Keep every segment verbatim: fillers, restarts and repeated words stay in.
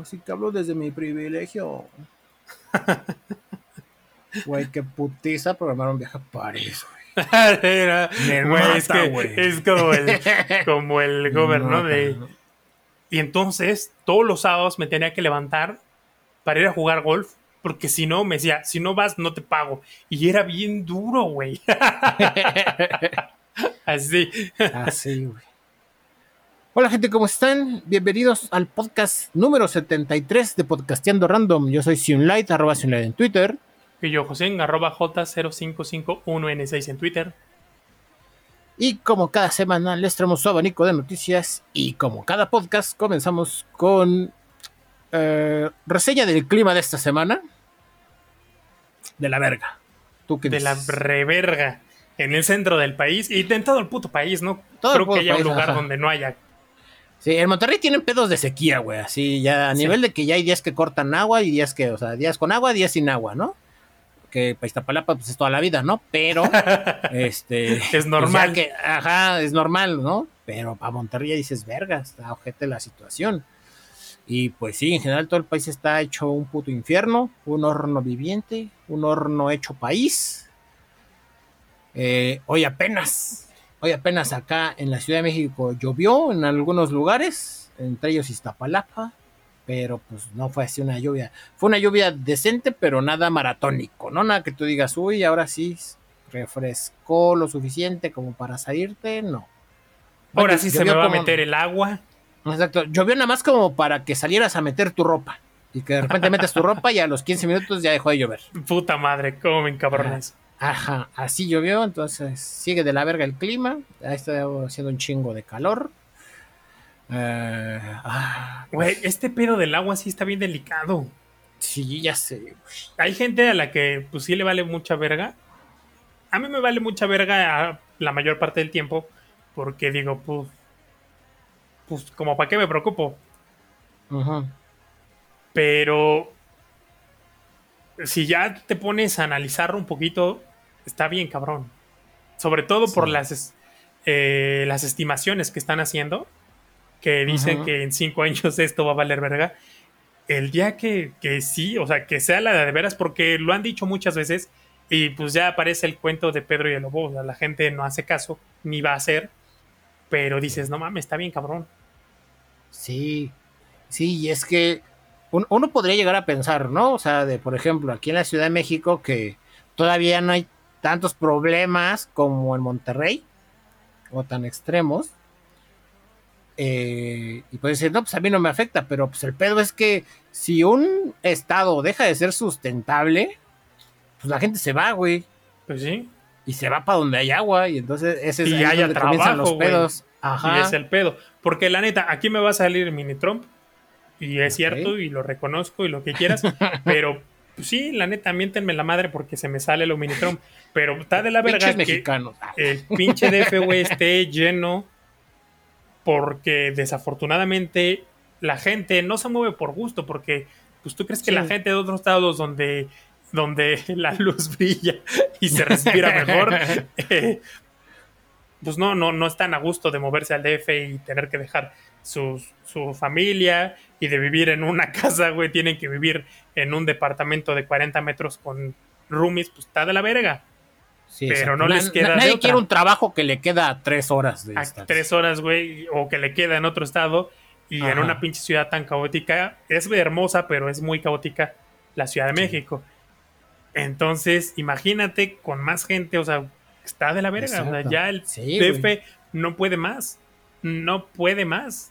Así que hablo desde mi privilegio. Güey, qué putiza programaron viaja para eso, güey. Me güey, mata, es que, güey. Es como el, como el gobernador de... ¿no? Y entonces, todos los sábados me tenía que levantar para ir a jugar golf, porque si no, me decía, si no vas, no te pago. Y era bien duro, güey. Así. Así, güey. Hola, gente, ¿cómo están? Bienvenidos al podcast número setenta y tres de Podcasteando Random. Yo soy Siunlite, arroba Siunlite en Twitter. Y yo, José, arroba J cero cinco cinco uno N seis en Twitter. Y como cada semana les traemos su abanico de noticias y como cada podcast comenzamos con eh, reseña del clima de esta semana. De la verga. ¿Tú qué de dices? La reverga. En el centro del país y en todo el puto país, ¿no? Todo creo que haya país, un lugar ajá. donde no haya. Sí, en Monterrey tienen pedos de sequía, güey. Así ya a nivel sí. de que ya hay días que cortan agua y días que, o sea, días con agua, días sin agua, ¿no? Que para Iztapalapa pues es toda la vida, ¿no? Pero este es normal. Pues que, ajá, es normal, ¿no? Pero para Monterrey dices, verga, está ojete la situación. Y pues sí, en general todo el país está hecho un puto infierno, un horno viviente, un horno hecho país. Eh, hoy apenas, hoy apenas acá en la Ciudad de México llovió en algunos lugares, entre ellos Iztapalapa. Pero pues no fue así una lluvia. Fue una lluvia decente, pero nada maratónico, ¿no? Nada que tú digas, uy, ahora sí refrescó lo suficiente como para salirte, no. Ahora bueno, sí se me va como... a meter el agua. Exacto, llovió nada más como para que salieras a meter tu ropa. Y que de repente metas tu ropa y a los quince minutos ya dejó de llover. Puta madre, cómo me encabronas. Ajá, así llovió, entonces sigue de la verga el clima. Ahí está haciendo un chingo de calor. Uh, ah, güey, este pedo del agua sí está bien delicado. Sí, ya sé. Hay gente a la que pues sí le vale mucha verga. A mí me vale mucha verga la mayor parte del tiempo, porque digo, pues, pues como para qué me preocupo. Uh-huh. Pero si ya te pones a analizarlo un poquito, está bien cabrón. Sobre todo sí. por las, eh, las estimaciones que están haciendo, que dicen uh-huh. que en cinco años esto va a valer verga. El día que, que sí, o sea, que sea la de veras, porque lo han dicho muchas veces, y pues ya aparece el cuento de Pedro y el Lobo, o sea, la gente no hace caso, ni va a hacer, pero dices, no mames, está bien cabrón. Sí, sí, y es que un, uno podría llegar a pensar, ¿no? O sea, de por ejemplo, aquí en la Ciudad de México, que todavía no hay tantos problemas como en Monterrey, o tan extremos, Eh, y puede decir, no, pues a mí no me afecta, pero pues el pedo es que si un estado deja de ser sustentable, pues la gente se va, güey. Pues sí. Y se va para donde hay agua, y entonces ese es y ahí donde trabajo, comienzan los pedos. Ajá. Y es el pedo. Porque la neta, aquí me va a salir mini Trump, y es okay. cierto, y lo reconozco, y lo que quieras, pero pues sí, la neta, miéntenme la madre porque se me sale lo mini Trump. Pero está de la verga que mexicanos. El pinche D F, güey, esté lleno. Porque desafortunadamente la gente no se mueve por gusto, porque pues tú crees que sí. la gente de otros estados donde, donde la luz brilla y se respira mejor, eh, pues no, no, no están a gusto de moverse al D F y tener que dejar su, su familia y de vivir en una casa, güey, tienen que vivir en un departamento de cuarenta metros con roomies, pues está de la verga. Sí, pero no na, les queda na, nadie de otra. Quiere un trabajo que le queda a tres horas de distancia. A tres horas, güey, o que le queda en otro estado y ajá. en una pinche ciudad tan caótica. Es hermosa, pero es muy caótica la Ciudad de sí. México. Entonces, imagínate con más gente, o sea, está de la verga. O sea, ya el sí, D F wey. no puede más. No puede más.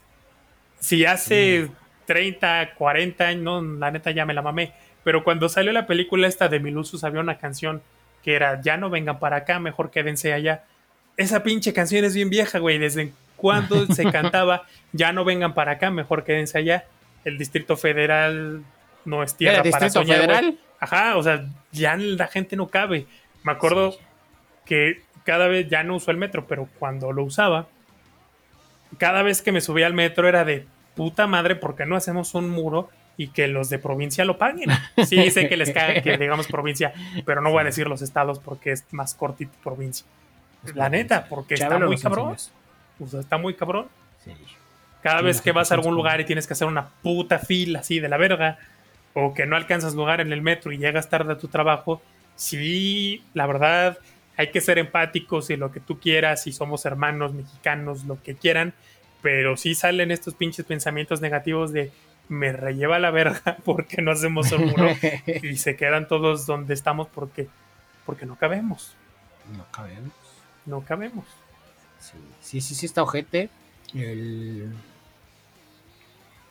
Si hace sí. treinta, cuarenta años, no, la neta ya me la mamé. Pero cuando salió la película esta de Milusus había una canción que era, ya no vengan para acá, mejor quédense allá. Esa pinche canción es bien vieja, güey. ¿Desde cuándo se cantaba, ya no vengan para acá, mejor quédense allá? El Distrito Federal no es tierra para Distrito soñar, Federal? Güey. Ajá, o sea, ya la gente no cabe. Me acuerdo sí. que cada vez, ya no uso el metro, pero cuando lo usaba, cada vez que me subía al metro era de puta madre, ¿por qué no hacemos un muro? Y que los de provincia lo paguen. Sí, sé que les caga que digamos provincia, pero no voy a decir los estados porque es más cortito provincia. La neta, porque está muy cabrón. O sea, está muy cabrón. Sí. Cada vez que vas a algún lugar y tienes que hacer una puta fila así de la verga, o que no alcanzas lugar en el metro y llegas tarde a tu trabajo, sí, la verdad, hay que ser empáticos y lo que tú quieras, y somos hermanos mexicanos, lo que quieran, pero sí salen estos pinches pensamientos negativos de me relleva la verga porque no hacemos un muro y se quedan todos donde estamos porque, porque no cabemos. No cabemos. No cabemos. Sí, sí, sí, sí está ojete. El...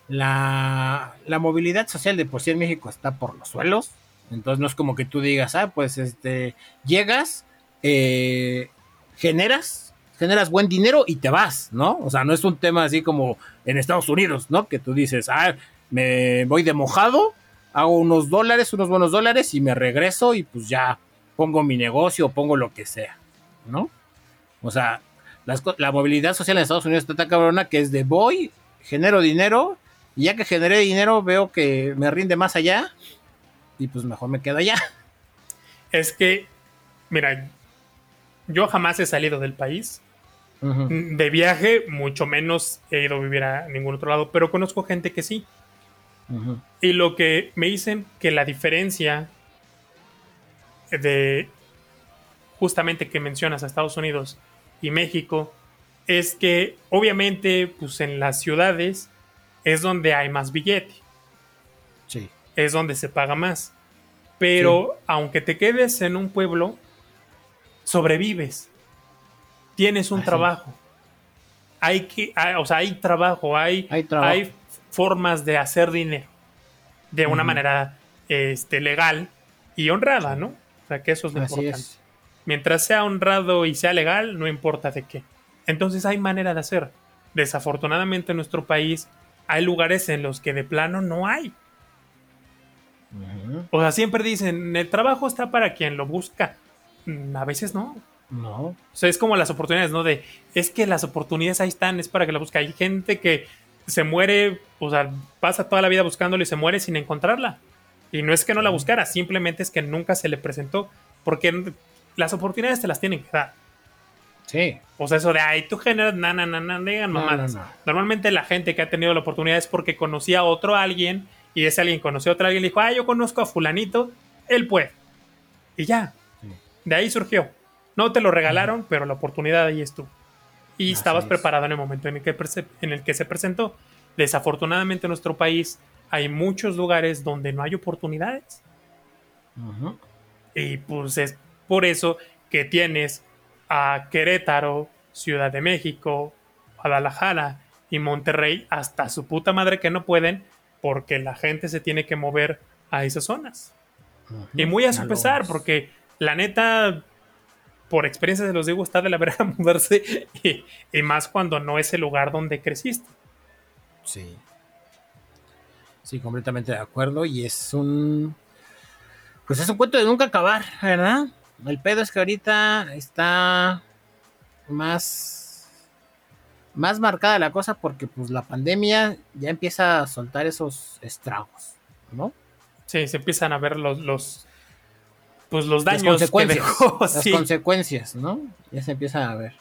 La, la movilidad social de por sí en México está por los suelos. Entonces no es como que tú digas, ah, pues este, llegas, eh, generas, generas buen dinero y te vas, ¿no? O sea, no es un tema así como en Estados Unidos, ¿no? Que tú dices, ah, me voy de mojado, hago unos dólares, unos buenos dólares y me regreso y pues ya pongo mi negocio, pongo lo que sea, ¿no? O sea, las, la movilidad social en Estados Unidos está tan cabrona que es de voy, genero dinero y ya que generé dinero veo que me rinde más allá y pues mejor me quedo allá. Es que, mira, yo jamás he salido del país. Uh-huh. De viaje, mucho menos he ido a vivir a ningún otro lado, pero conozco gente que sí. Uh-huh. Y lo que me dicen que la diferencia de justamente que mencionas a Estados Unidos y México es que obviamente pues en las ciudades es donde hay más billete. Sí. Es donde se paga más. Pero sí, aunque te quedes en un pueblo, sobrevives. Tienes un Así. trabajo. Hay que, hay, o sea, hay trabajo, hay, hay trabajo, hay formas de hacer dinero de una uh-huh. manera este, legal y honrada, ¿no? O sea, que eso es lo Así importante. Es. Mientras sea honrado y sea legal, no importa de qué. Entonces hay manera de hacer. Desafortunadamente en nuestro país hay lugares en los que de plano no hay. Uh-huh. O sea, siempre dicen, el trabajo está para quien lo busca. A veces no. No. O sea, es como las oportunidades, ¿no? De, es que las oportunidades ahí están, es para que la busque. Hay gente que se muere, o sea, pasa toda la vida buscándola y se muere sin encontrarla. Y no es que no la buscara, simplemente es que nunca se le presentó. Porque las oportunidades te las tienen que dar. Sí. O sea, eso de, ay, tú generas, na, na, na, na, digan mamadas. No, no, no. Normalmente la gente que ha tenido la oportunidad es porque conocía a otro alguien y ese alguien conoció a otro alguien y dijo, ah, yo conozco a fulanito, él puede. Y ya. De ahí surgió. No te lo regalaron, pero la oportunidad ahí estuvo. Y Así estabas es. preparado en el momento en el, que perse- en el que se presentó. Desafortunadamente en nuestro país hay muchos lugares donde no hay oportunidades. Uh-huh. Y pues es por eso que tienes a Querétaro, Ciudad de México, Guadalajara y Monterrey hasta su puta madre que no pueden porque la gente se tiene que mover a esas zonas. Uh-huh. Y muy a su pesar, porque la neta, por experiencia se los digo, está de la verga mudarse y, y más cuando no es el lugar donde creciste. Sí. Sí, completamente de acuerdo. Y es un... Pues es un cuento de nunca acabar, ¿verdad? El pedo es que ahorita está más... Más marcada la cosa porque pues la pandemia ya empieza a soltar esos estragos, ¿no? Sí, se empiezan a ver los... los pues los daños, las consecuencias, que dejó, las sí. consecuencias, ¿no? Ya se empiezan a ver.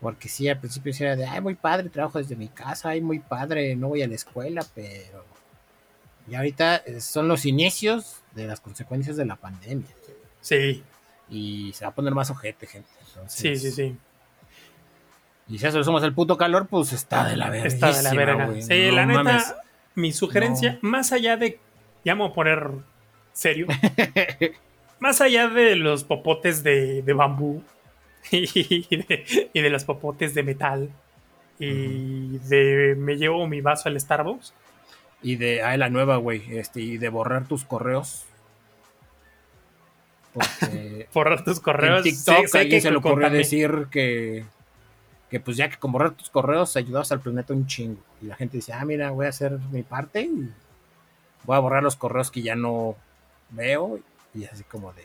Porque sí, al principio sí era de, ay, muy padre, trabajo desde mi casa, ay, muy padre, no voy a la escuela, pero... Y ahorita son los inicios de las consecuencias de la pandemia. Sí. Y se va a poner más ojete, gente. Entonces, sí, sí, sí. Y si a eso le sumas el puto calor, pues está de la verga. Está de la verga. Sí, no, la neta, mames. Mi sugerencia, no. más allá de... Ya me voy a poner... serio, más allá de los popotes de, de bambú y de, y de los popotes de metal y uh-huh. de me llevo mi vaso al Starbucks y de ah, la nueva güey este, y de borrar tus correos porque borrar tus correos en TikTok sí, alguien se le ocurrió decir que, que pues ya que con borrar tus correos ayudabas al planeta un chingo y la gente dice ah mira voy a hacer mi parte y voy a borrar los correos que ya no veo y así como de...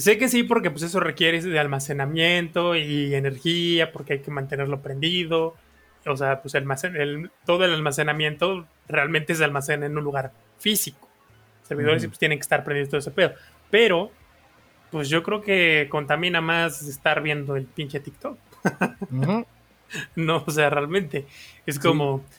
Sé que sí, porque pues eso requiere de almacenamiento y energía, porque hay que mantenerlo prendido. O sea, pues almacen, el, todo el almacenamiento realmente se almacena en un lugar físico. Servidores mm. pues tienen que estar prendidos todo ese pedo. Pero, pues yo creo que contamina más estar viendo el pinche TikTok. Uh-huh. No, o sea, realmente es como sí.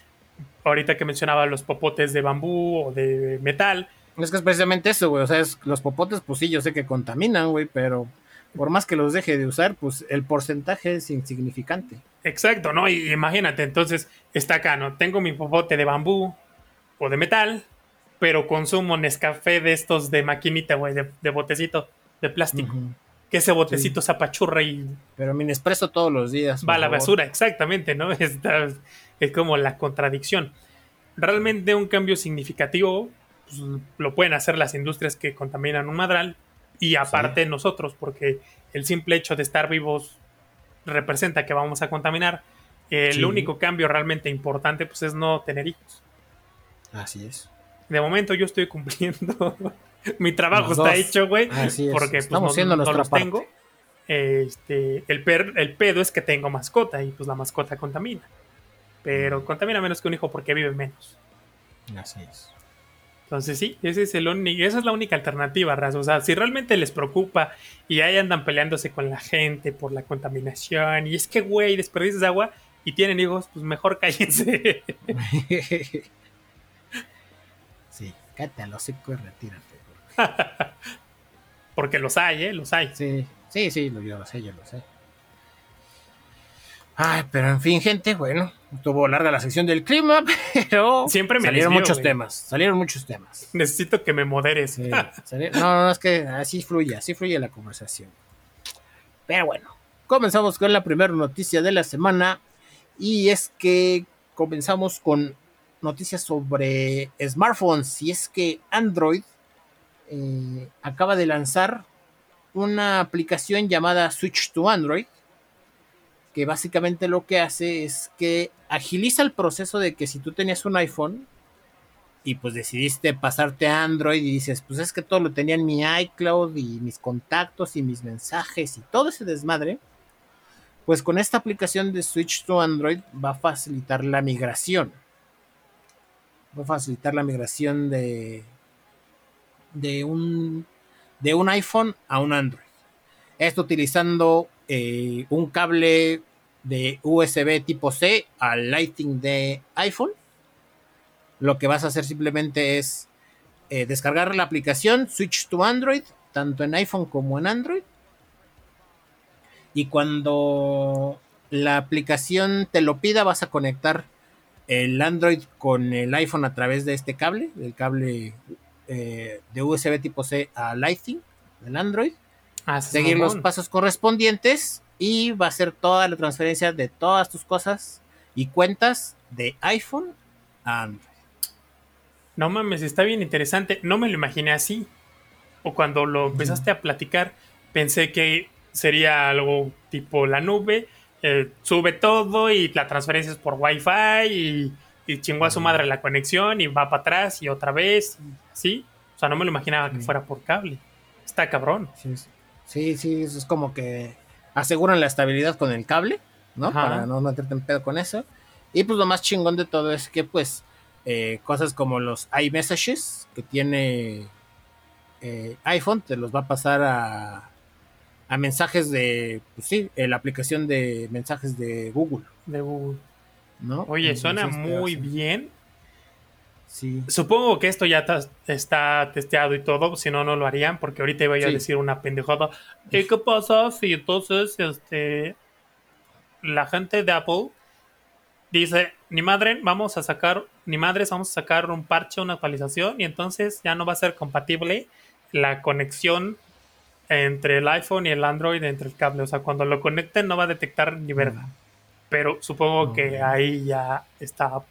Ahorita que mencionaba los popotes de bambú o de metal. Es que es precisamente eso, güey. O sea, es, los popotes, pues sí, yo sé que contaminan, güey, pero por más que los deje de usar, pues el porcentaje es insignificante. Exacto, ¿no? Y imagínate, entonces está acá, ¿no? Tengo mi popote de bambú o de metal, pero consumo Nescafé de estos de maquinita, güey, de, de botecito, de plástico. Uh-huh. Que ese botecito se apachurra y... Pero mi Nespresso todos los días. Va a la basura, exactamente, ¿no? Esta, es como la contradicción. Realmente un cambio significativo pues, lo pueden hacer las industrias que contaminan un madral y aparte sí. Nosotros, porque el simple hecho de estar vivos representa que vamos a contaminar. El sí. único cambio realmente importante pues es no tener hijos. Así es. De momento yo estoy cumpliendo... Mi trabajo está hecho, güey, porque pues, estamos no, no los parte. Tengo. Este, el, per, el pedo es que tengo mascota y pues la mascota contamina. Pero contamina menos que un hijo porque vive menos. Así es. Entonces sí, ese es el uni- esa es la única alternativa, Raz. O sea, si realmente les preocupa y ahí andan peleándose con la gente por la contaminación y es que, güey, desperdicias agua y tienen hijos, pues mejor cállense. Sí, cállate al hocico y retírate. Porque los hay, ¿eh? Los hay. Sí, sí, sí, yo lo sé, yo lo sé. Ay, pero en fin, gente, bueno, estuvo larga la sección del clima, pero siempre me salieron desvío, muchos güey. temas, salieron muchos temas. Necesito que me moderes. Sí, sali- no, no, es que así fluye, así fluye la conversación. Pero bueno, comenzamos con la primera noticia de la semana y es que comenzamos con noticias sobre smartphones y es que Android Eh, acaba de lanzar una aplicación llamada Switch to Android, que básicamente lo que hace es que agiliza el proceso de que si tú tenías un iPhone y pues decidiste pasarte a Android y dices, pues es que todo lo tenía en mi iCloud y mis contactos y mis mensajes y todo ese desmadre, pues con esta aplicación de Switch to Android va a facilitar la migración. Va a facilitar la migración de... De un, de un iPhone a un Android. Esto utilizando eh, un cable de U S B tipo C al Lightning de iPhone. Lo que vas a hacer simplemente es eh, descargar la aplicación Switch to Android, tanto en iPhone como en Android. Y cuando la aplicación te lo pida, vas a conectar el Android con el iPhone a través de este cable, el cable Eh, de U S B tipo C a Lightning del Android, ah, seguir mamón. los pasos correspondientes y va a hacer toda la transferencia de todas tus cosas y cuentas de iPhone a Android. No mames, está bien interesante, no me lo imaginé así, o cuando lo empezaste mm. a platicar pensé que sería algo tipo la nube, eh, sube todo y la transferencia es por Wi-Fi y Y chingó a su madre la conexión y va para atrás y otra vez, ¿sí? O sea, no me lo imaginaba que fuera por cable. Está cabrón. Sí, sí, sí, eso es como que aseguran la estabilidad con el cable, ¿no? Ajá. Para no meterte en pedo con eso. Y pues lo más chingón de todo es que, pues, eh, cosas como los iMessages que tiene eh, iPhone te los va a pasar a, a mensajes de, pues sí, la aplicación de mensajes de Google. De Google. ¿No? Oye, suena muy bien. Sí. Supongo que esto ya ta- está testeado y todo, si no, no lo harían, porque ahorita iba yo sí. a decir una pendejada. ¿Y qué pasa si entonces este, la gente de Apple dice, ni madre, vamos a sacar, ni madres, vamos a sacar un parche, una actualización, y entonces ya no va a ser compatible la conexión entre el iPhone y el Android, entre el cable? O sea, cuando lo conecten no va a detectar ni verga. Mm. Pero supongo okay. que ahí ya está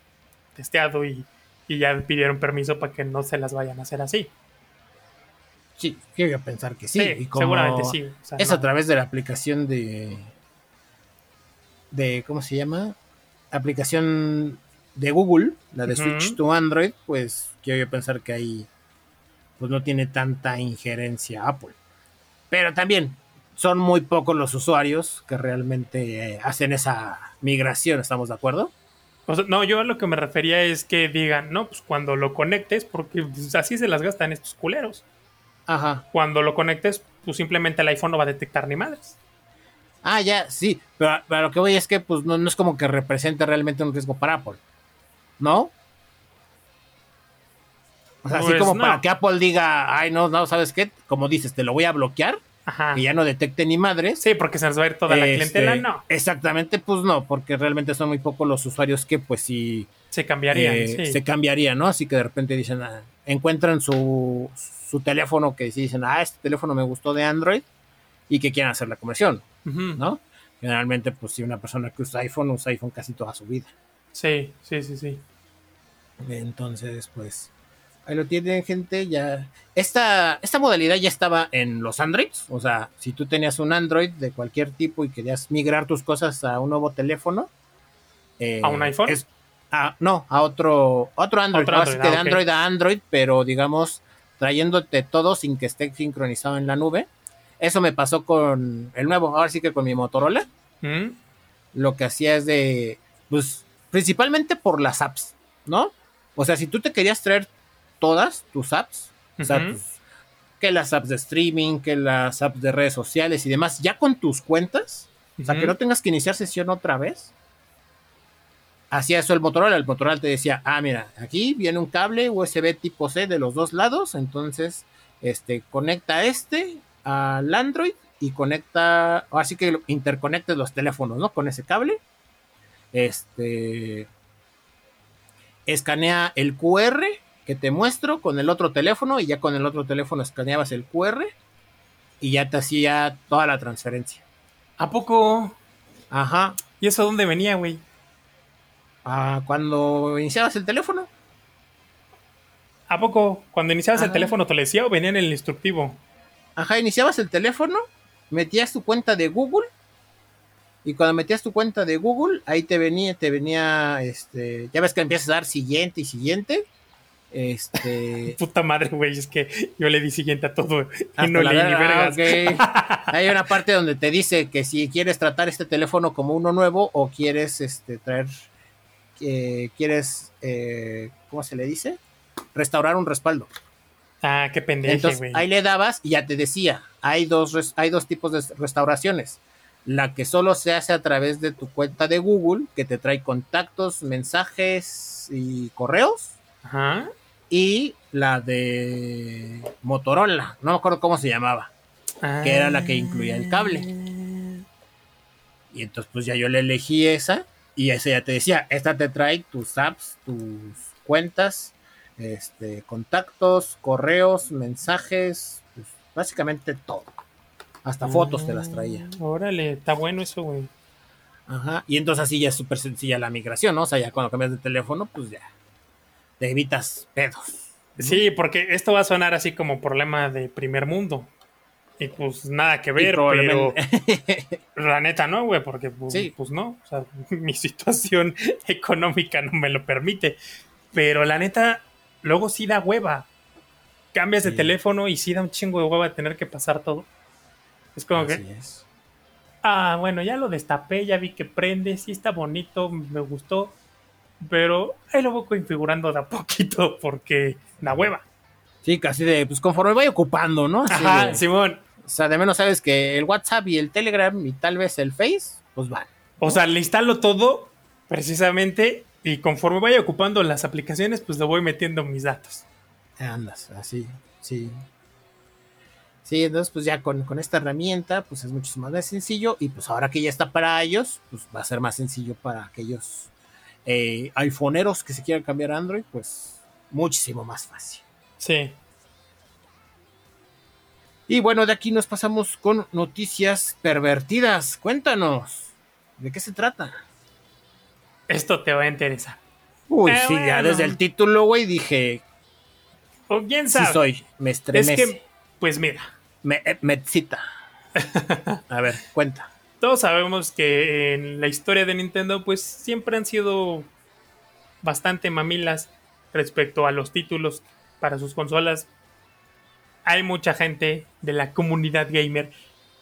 testeado y, y ya pidieron permiso para que no se las vayan a hacer así. Sí, quiero pensar que sí. sí y como seguramente sí. O sea, es no. a través de la aplicación de, de... ¿Cómo se llama? Aplicación de Google, la de uh-huh. Switch to Android, pues quiero pensar que ahí pues no tiene tanta injerencia Apple. Pero también... Son muy pocos los usuarios que realmente eh, hacen esa migración, ¿estamos de acuerdo? O sea, no, yo a lo que me refería es que digan, no, pues cuando lo conectes, porque pues, así se las gastan estos culeros. Ajá. Cuando lo conectes, pues simplemente el iPhone no va a detectar ni madres. Ah, ya, sí, pero a, a lo que voy es que pues no, no es como que represente realmente un riesgo para Apple, ¿no? O sea, pues así como no. Para que Apple diga, ay, no, no, ¿sabes qué? Como dices, te lo voy a bloquear, ajá, que ya no detecte ni madres. Sí, porque se nos va a ir toda este, la clientela, no. Exactamente, pues no, porque realmente son muy pocos los usuarios que pues sí... Se cambiarían, eh, sí. Se cambiarían, ¿no? Así que de repente dicen, ah, encuentran su, su teléfono que sí dicen, ah, este teléfono me gustó de Android y que quieran hacer la conversión, uh-huh, ¿no? Generalmente, pues si una persona que usa iPhone, usa iPhone casi toda su vida. Sí, sí, sí, sí. Entonces, pues... Ahí lo tienen, gente, ya. Esta, esta modalidad ya estaba en los Androids. O sea, si tú tenías un Android de cualquier tipo y querías migrar tus cosas a un nuevo teléfono. Eh, ¿A un iPhone? Es, a, no, a otro, otro Android. Otro Android. Ah, de Android, okay, a Android, pero digamos, trayéndote todo sin que esté sincronizado en la nube. Eso me pasó con el nuevo, ahora sí que con mi Motorola. ¿Mm? Lo que hacía es de, pues, principalmente por las apps, ¿no? O sea, si tú te querías traer todas tus apps, uh-huh, o sea, tus, que las apps de streaming, que las apps de redes sociales y demás, ya con tus cuentas, uh-huh, o sea, que no tengas que iniciar sesión otra vez. Hacía eso el Motorola, el Motorola te decía, ah, mira, aquí viene un cable U S B tipo C de los dos lados, entonces, este, conecta este al Android y conecta, así que interconectes los teléfonos, ¿no? Con ese cable, este, escanea el Q R que te muestro con el otro teléfono, y ya con el otro teléfono escaneabas el Q R y ya te hacía toda la transferencia. ¿A poco? Ajá. ¿Y eso dónde venía, güey? Ah, cuando iniciabas el teléfono. ¿A poco? Cuando iniciabas, ajá, el teléfono, ¿te lo decía o venía en el instructivo? Ajá, iniciabas el teléfono, metías tu cuenta de Google, y cuando metías tu cuenta de Google, ahí te venía, te venía, este, ya ves que empiezas a dar siguiente y siguiente. Este. Puta madre, güey, es que yo le di siguiente a todo y no leí ni vergas. Okay. Hay una parte donde te dice que si quieres tratar este teléfono como uno nuevo o quieres este traer, eh, quieres, eh, ¿cómo se le dice? Restaurar un respaldo. Ah, qué pendejo, güey. Ahí le dabas y ya te decía, hay dos, res- hay dos tipos de restauraciones. La que solo se hace a través de tu cuenta de Google, que te trae contactos, mensajes y correos. Ajá. Y la de Motorola, no me acuerdo cómo se llamaba, ah, que era la que incluía el cable. Y entonces pues ya yo le elegí esa, y esa ya te decía, esta te trae tus apps, tus cuentas, este, contactos, correos, mensajes, pues, básicamente todo. Hasta ah, fotos te las traía. Órale, está bueno eso, güey. Ajá, y entonces así ya es súper sencilla la migración, ¿no? O sea, ya cuando cambias de teléfono, pues ya te evitas pedos. Sí, porque esto va a sonar así como problema de primer mundo. Y pues nada que ver, pero la neta no, güey, porque pues, sí, pues no. O sea, mi situación económica no me lo permite. Pero la neta, luego sí da hueva. Cambias sí. de teléfono y sí da un chingo de hueva tener que pasar todo. Es como así que... Es. Ah, bueno, ya lo destapé, ya vi que prende, sí está bonito, me gustó. Pero ahí lo voy configurando de a poquito porque la hueva. Sí, casi de, pues conforme vaya ocupando, ¿no? Así ajá, de, Simón. O sea, de menos sabes que el WhatsApp y el Telegram y tal vez el Face, pues van. O sea, le instalo todo precisamente y conforme vaya ocupando las aplicaciones, pues le voy metiendo mis datos. Andas, así, sí. Sí, entonces pues ya con, con esta herramienta pues es muchísimo más sencillo y pues ahora que ya está para ellos, pues va a ser más sencillo para aquellos... Eh, iPhoneeros que se quieran cambiar a Android, pues muchísimo más fácil. Sí. Y bueno, de aquí nos pasamos con noticias pervertidas. Cuéntanos, ¿de qué se trata? Esto te va a interesar. Uy, eh, sí, bueno. Ya desde el título, güey, dije... ¿O quién sabe? Sí soy, me estremece. Es que, pues mira. Me, me excita. A ver, cuenta. Todos sabemos que en la historia de Nintendo pues siempre han sido bastante mamilas respecto a los títulos para sus consolas. Hay mucha gente de la comunidad gamer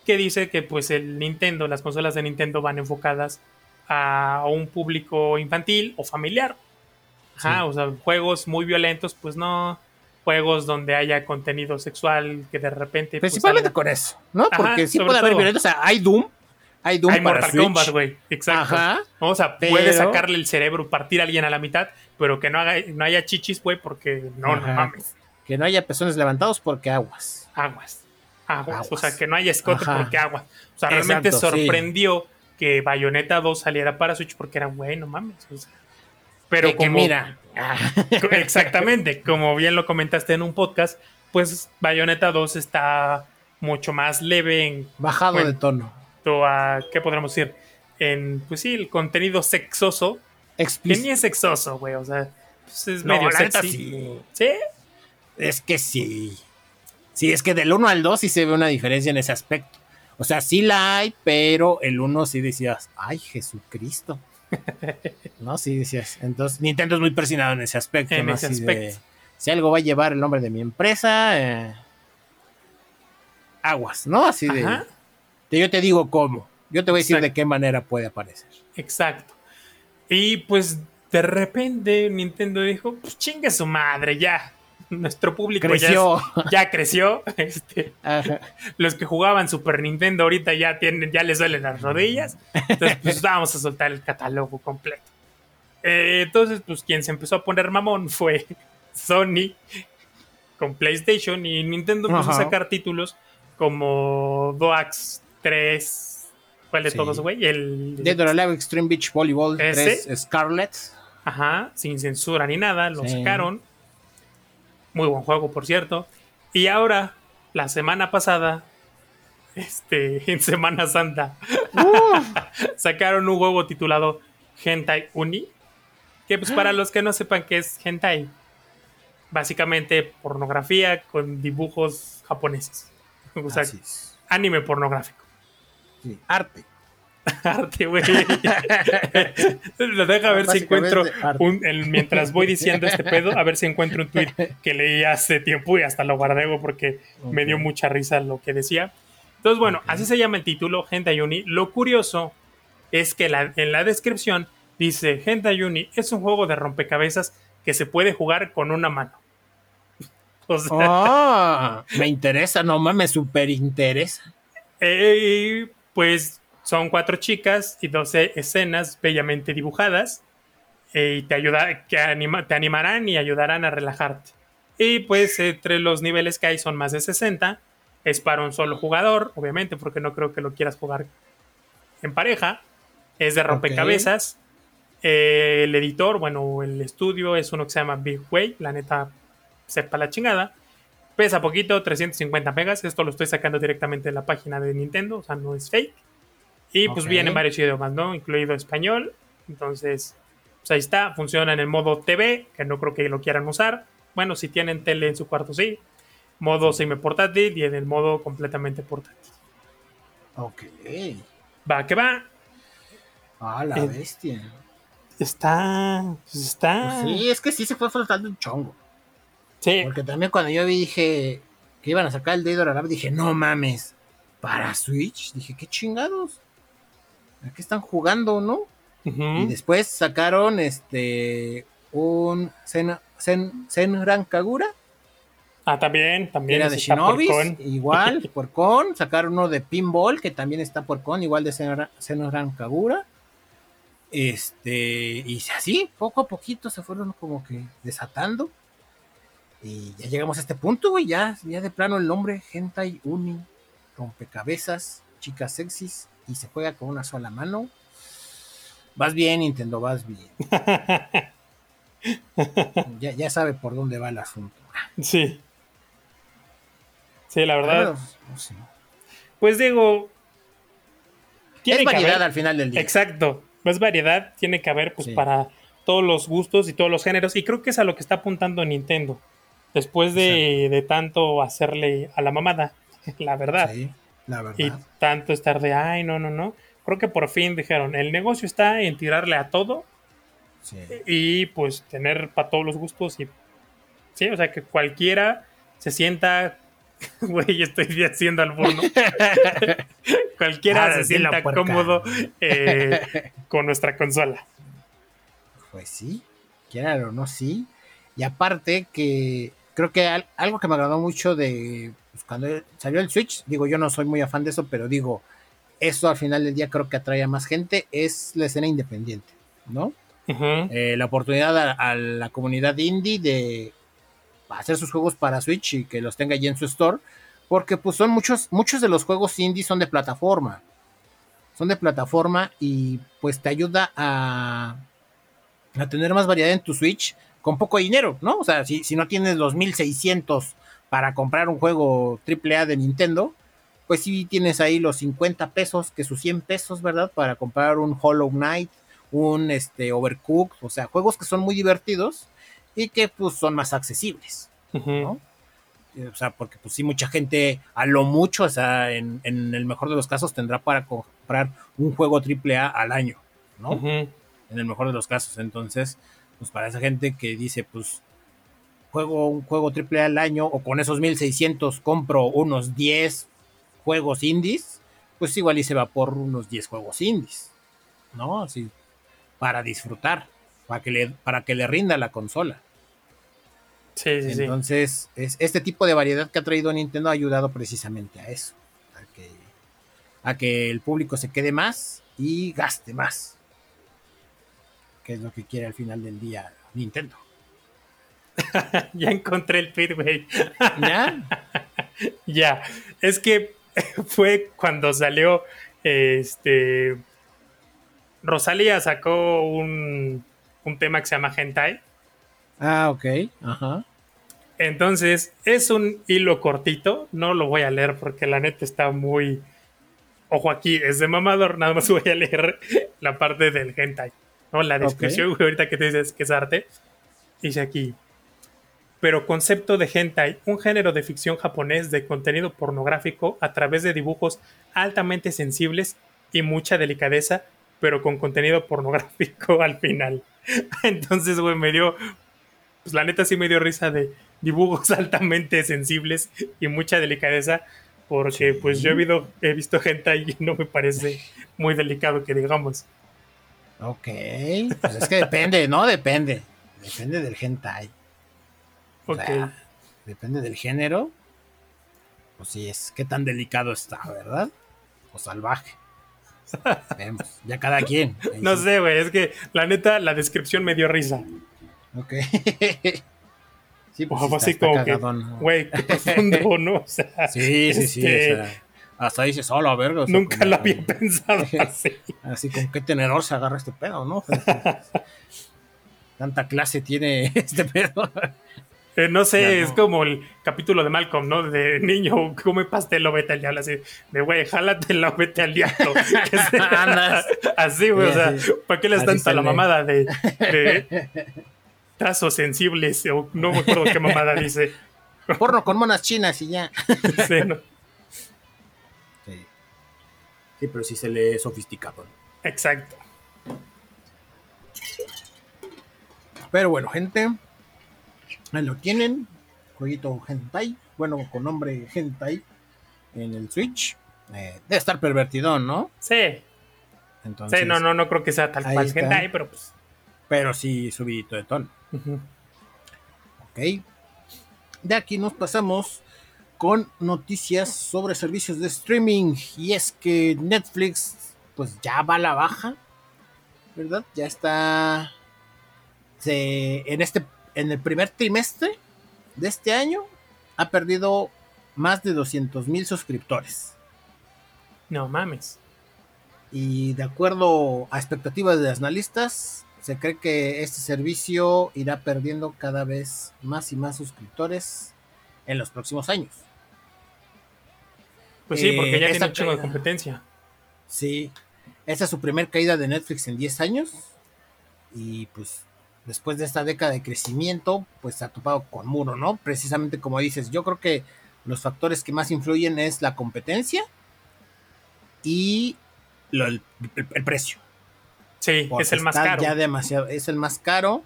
que dice que pues el Nintendo, las consolas de Nintendo van enfocadas a un público infantil o familiar. Ajá, sí. O sea, juegos muy violentos pues no... Juegos donde haya contenido sexual que de repente... Principalmente pues, con eso, ¿no? Porque ajá, sí puede haber violencia. O sea, hay Doom... Hay, Doom hay para Mortal Switch. Kombat, güey. Exacto. Ajá, o sea, pero... puede sacarle el cerebro, partir a alguien a la mitad, pero que no, haga, no haya chichis, güey, porque no, ajá, no mames. Que no haya pezones levantados porque aguas. Aguas. Aguas. aguas. O sea, que no haya escote, ajá, porque aguas. O sea, realmente exacto, sorprendió sí. que Bayonetta dos saliera para Switch porque era, güey, no mames. O sea, pero que, como... Que mira. Exactamente. Como bien lo comentaste en un podcast, pues Bayonetta dos está mucho más leve en... Bajado bueno, de tono. A, ¿qué podríamos decir? En, pues sí, el contenido sexoso. Explícito. Que ni es sexoso, güey. O sea, pues es no, medio sexy. Sí. ¿Sí? Es que sí. Sí, es que del uno al dos sí se ve una diferencia en ese aspecto. O sea, sí la hay, pero el uno sí decías, ¡ay, Jesucristo! No, sí decías. Entonces, Nintendo es muy presionado en ese aspecto. En ¿no? ese así aspecto. De, si algo va a llevar el nombre de mi empresa, eh, aguas, ¿no? Así de... Ajá. Yo te digo cómo. Yo te voy a decir exacto. de qué manera puede aparecer. Exacto. Y pues de repente Nintendo dijo, pues chingue su madre ya. Nuestro público creció. Ya, es, ya creció. Este, los que jugaban Super Nintendo ahorita ya tienen, ya les duelen las rodillas. Entonces pues vamos a soltar el catálogo completo. Eh, entonces pues quien se empezó a poner mamón fue Sony con PlayStation y Nintendo empezó ajá. a sacar títulos como Doax tres, ¿cuál de sí. todos, güey? El Dead or Alive Extreme Beach Volleyball ese. tres Scarlet. Ajá, sin censura ni nada, lo sí. sacaron. Muy buen juego, por cierto. Y ahora, la semana pasada, este, en Semana Santa, uh. sacaron un juego titulado Hentai Uni, que pues para los que no sepan qué es hentai, básicamente pornografía con dibujos japoneses. O sea, anime pornográfico. Sí, arte. Arte, güey. Lo deja a ver si encuentro un, el, mientras voy diciendo este pedo, a ver si encuentro un tweet que leí hace tiempo y hasta lo guardé porque okay. me dio mucha risa lo que decía. Entonces, bueno, okay. así se llama el título, Gendayuni. Lo curioso es que la, en la descripción dice, Gendayuni es un juego de rompecabezas que se puede jugar con una mano. O sea, oh, me interesa, no mames, súper interesa. Eh, pues son cuatro chicas y doce escenas bellamente dibujadas eh, y te, ayuda, que anima, te animarán y ayudarán a relajarte. Y pues entre los niveles que hay son más de sesenta. Es para un solo jugador, obviamente, porque no creo que lo quieras jugar en pareja. Es de rompecabezas. Okay. Eh, el editor, bueno, el estudio es uno que se llama Big Way, la neta... sepa la chingada, pesa poquito, trescientos cincuenta megas, esto lo estoy sacando directamente de la página de Nintendo, o sea, no es fake, y pues okay. vienen varios idiomas, ¿no? Incluido español, entonces, pues ahí está, funciona en el modo T V, que no creo que lo quieran usar, bueno, si tienen tele en su cuarto, sí, modo semi-portátil y en el modo completamente portátil. Ok. Va que va. Ah, la eh, bestia. Está, está. Pues sí, es que sí se fue faltando un chongo. Sí. Porque también cuando yo vi dije que iban a sacar el Dead or Alive, dije, no mames, para Switch, dije, qué chingados, ¿a qué están jugando, no? Uh-huh. Y después sacaron este un Sen, Sen, Senran Kagura. Ah, también, también. Era de Shinobis, puercón. Igual, puercón, sacaron uno de Pinball, que también está puercón, igual de Senran, Senran Kagura. Este, y así, poco a poquito se fueron como que desatando. Y ya llegamos a este punto, güey, ya, ya de plano el nombre, Hentai Uni, rompecabezas, chicas sexys, y se juega con una sola mano. Vas bien, Nintendo, vas bien. ya, ya sabe por dónde va el asunto. Sí. Sí, la verdad. Pero, sí. Pues digo... Tiene es variedad que haber, al final del día. Exacto, es variedad, tiene que haber pues sí. para todos los gustos y todos los géneros, y creo que es a lo que está apuntando Nintendo. Después de, sí. de tanto hacerle a la mamada, la verdad. Sí, la verdad. Y tanto estar de, ay, no, no, no. Creo que por fin dijeron, el negocio está en tirarle a todo sí. y pues tener para todos los gustos. Y sí, o sea, que cualquiera se sienta, güey, estoy haciendo al fondo. Cualquiera ahora se sienta cómodo eh, con nuestra consola. Pues sí, quieran o no, sí. Y aparte que creo que al, algo que me agradó mucho de pues cuando salió el Switch, digo, yo no soy muy afán de eso, pero digo, eso al final del día creo que atrae a más gente, es la escena independiente, ¿no? Uh-huh. Eh, la oportunidad a, a la comunidad indie de hacer sus juegos para Switch y que los tenga allí en su store, porque pues son muchos, muchos de los juegos indie son de plataforma, son de plataforma y pues te ayuda a, a tener más variedad en tu Switch con poco dinero, ¿no? O sea, si, si no tienes los mil seiscientos para comprar un juego triple A de Nintendo, pues sí tienes ahí los cincuenta pesos, que sus cien pesos, ¿verdad? Para comprar un Hollow Knight, un este, Overcooked, o sea, juegos que son muy divertidos y que pues son más accesibles, ¿no? Uh-huh. O sea, porque pues sí, mucha gente a lo mucho, o sea, en, en el mejor de los casos tendrá para comprar un juego triple A al año, ¿no? Uh-huh. En el mejor de los casos. Entonces, pues para esa gente que dice, pues, juego un juego triple A al año o con esos mil seiscientos compro unos diez juegos indies, pues igual y se va por unos diez juegos indies, ¿no? Así, para disfrutar, para que le, para que le rinda la consola. Sí, sí, Entonces, sí. Es, este tipo de variedad que ha traído Nintendo ha ayudado precisamente a eso, a que, a que el público se quede más y gaste más, que es lo que quiere al final del día Nintendo. Ya encontré el tweet, güey. ¿Ya? Ya, es que fue cuando salió, este, Rosalía sacó un, un tema que se llama Hentai. Ah, ok, ajá. Entonces, es un hilo cortito, no lo voy a leer porque la neta está muy... Ojo aquí, es de mamador, nada más voy a leer la parte del Hentai, ¿no? La descripción, okay. Ahorita que te dices que es arte, dice aquí... Pero concepto de hentai, un género de ficción japonés de contenido pornográfico a través de dibujos altamente sensibles y mucha delicadeza, pero con contenido pornográfico al final. Entonces, güey, me dio, pues la neta sí me dio risa de dibujos altamente sensibles y mucha delicadeza, porque sí, pues yo he, vido, he visto hentai y no me parece muy delicado que digamos. Ok, pues es que depende, ¿no? Depende, depende del hentai. O sea, okay. Depende del género. Pues sí, es qué tan delicado está, ¿verdad? O salvaje. Vemos, ya cada quien. No sí. sé, güey, es que la neta, la descripción me dio risa. Ok. Sí, pues oh, sí, está, como está que, güey, qué profundo, ¿no? O sea, sí, sí, este... sí. O sea, hasta dice solo, a ver. O sea, nunca como, lo había como, pensado así. Así como qué tenedor se agarra este pedo, ¿no? Tanta clase tiene este pedo. Eh, no sé, ya, no. Es como el capítulo de Malcolm, ¿no? De niño, come pastel o vete al diablo. Así de, güey, jálatela o vete al diablo. Así, güey, o sea, sí. ¿Para qué le están tanta la mamada de, de trazos sensibles? O no me acuerdo qué mamada dice. Porno con monas chinas y ya. Sí, ¿no? Sí. Sí, pero sí se le sofisticado, ¿no? Exacto. Pero bueno, gente... Ahí lo tienen, jueguito hentai, bueno, con nombre hentai en el Switch. Eh, debe estar pervertidón, ¿no? Sí. Entonces, sí, no, no, no creo que sea tal cual está. Hentai, pero pues... Pero sí, subidito de tono. Uh-huh. Ok. De aquí nos pasamos con noticias sobre servicios de streaming. Y es que Netflix, pues ya va a la baja, ¿verdad? Ya está... Se, en este... En el primer trimestre de este año ha perdido más de doscientos mil suscriptores. No mames. Y de acuerdo a expectativas de los analistas, se cree que este servicio irá perdiendo cada vez más y más suscriptores en los próximos años. Pues sí, porque eh, ya tiene un chingo de competencia. Sí, esa es su primer caída de Netflix en diez años. Y pues... Después de esta década de crecimiento, pues se ha topado con muro, ¿no? Precisamente como dices, yo creo que los factores que más influyen es la competencia y lo, el, el, el precio. Sí, porque es el más caro. Ya demasiado, es el más caro.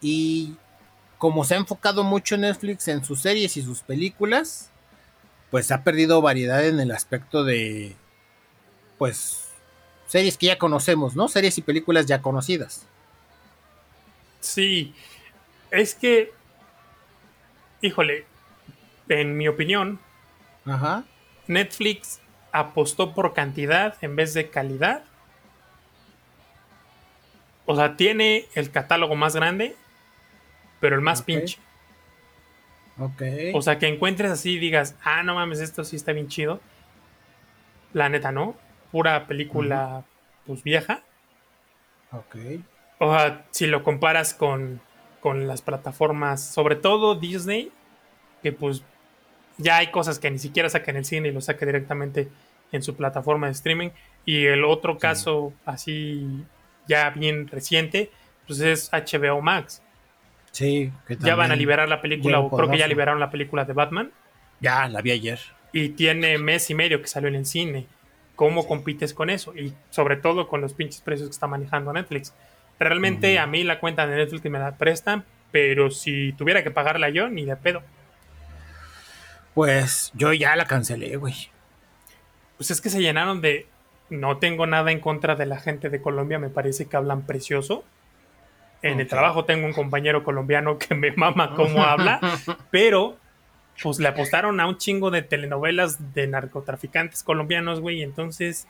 Y como se ha enfocado mucho Netflix en sus series y sus películas, pues ha perdido variedad en el aspecto de, pues, series que ya conocemos, ¿no? Series y películas ya conocidas. Sí, es que, híjole, en mi opinión, ajá. Netflix apostó por cantidad en vez de calidad. O sea, tiene el catálogo más grande, pero el más okay. pinche. Okay. O sea, que encuentres así y digas, ah, no mames, esto sí está bien chido. La neta, ¿no? Pura película, uh-huh. pues, vieja. Ok. O sea, si lo comparas con, con las plataformas, sobre todo Disney, que pues ya hay cosas que ni siquiera saca en el cine y lo saca directamente en su plataforma de streaming. Y el otro sí. caso así ya bien reciente, pues es H B O Max. Sí. Que ya van a liberar la película, o creo que ya liberaron la película de Batman. Ya, la vi ayer. Y tiene mes y medio que salió en el cine. ¿Cómo sí. compites con eso? Y sobre todo con los pinches precios que está manejando Netflix. Realmente uh-huh. a mí la cuenta de Netflix me la prestan, pero si tuviera que pagarla yo, ni de pedo. Pues yo ya la cancelé, güey. Pues es que se llenaron de... No tengo nada en contra de la gente de Colombia, me parece que hablan precioso. En okay. el trabajo tengo un compañero colombiano que me mama cómo habla, pero pues le apostaron a un chingo de telenovelas de narcotraficantes colombianos, güey. Entonces,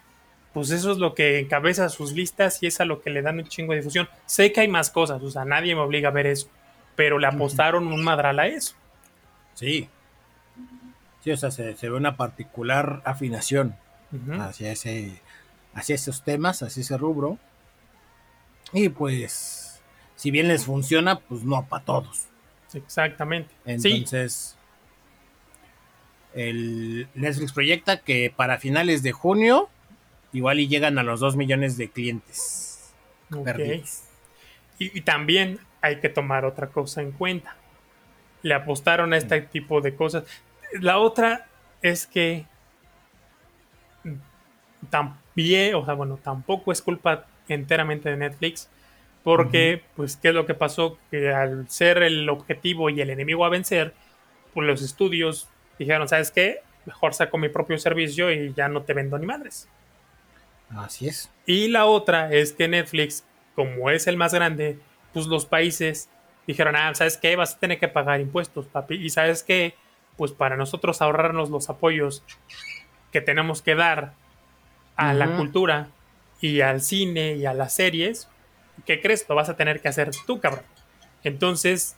pues eso es lo que encabeza sus listas y es a lo que le dan un chingo de difusión. Sé que hay más cosas, o sea, nadie me obliga a ver eso, pero le apostaron un madral a eso. Sí. Sí, o sea, se, se ve una particular afinación uh-huh. hacia ese, hacia esos temas, hacia ese rubro. Y pues, si bien les funciona, pues no para todos. Exactamente. Entonces, sí. el Netflix proyecta que para finales de junio igual y llegan a los dos millones de clientes. Okay. Y, y también hay que tomar otra cosa en cuenta. Le apostaron a este uh-huh. tipo de cosas. La otra es que también, o sea, bueno, tampoco es culpa enteramente de Netflix, porque, uh-huh. pues, ¿qué es lo que pasó? Que al ser el objetivo y el enemigo a vencer, pues los estudios dijeron, ¿sabes qué? Mejor saco mi propio servicio y ya no te vendo ni madres. Así es. Y la otra es que Netflix, como es el más grande, pues los países dijeron, ah, ¿sabes qué? Vas a tener que pagar impuestos, papi, y ¿sabes qué? Pues para nosotros ahorrarnos los apoyos que tenemos que dar a uh-huh. la cultura y al cine y a las series, ¿qué crees? Lo vas a tener que hacer tú, cabrón. Entonces,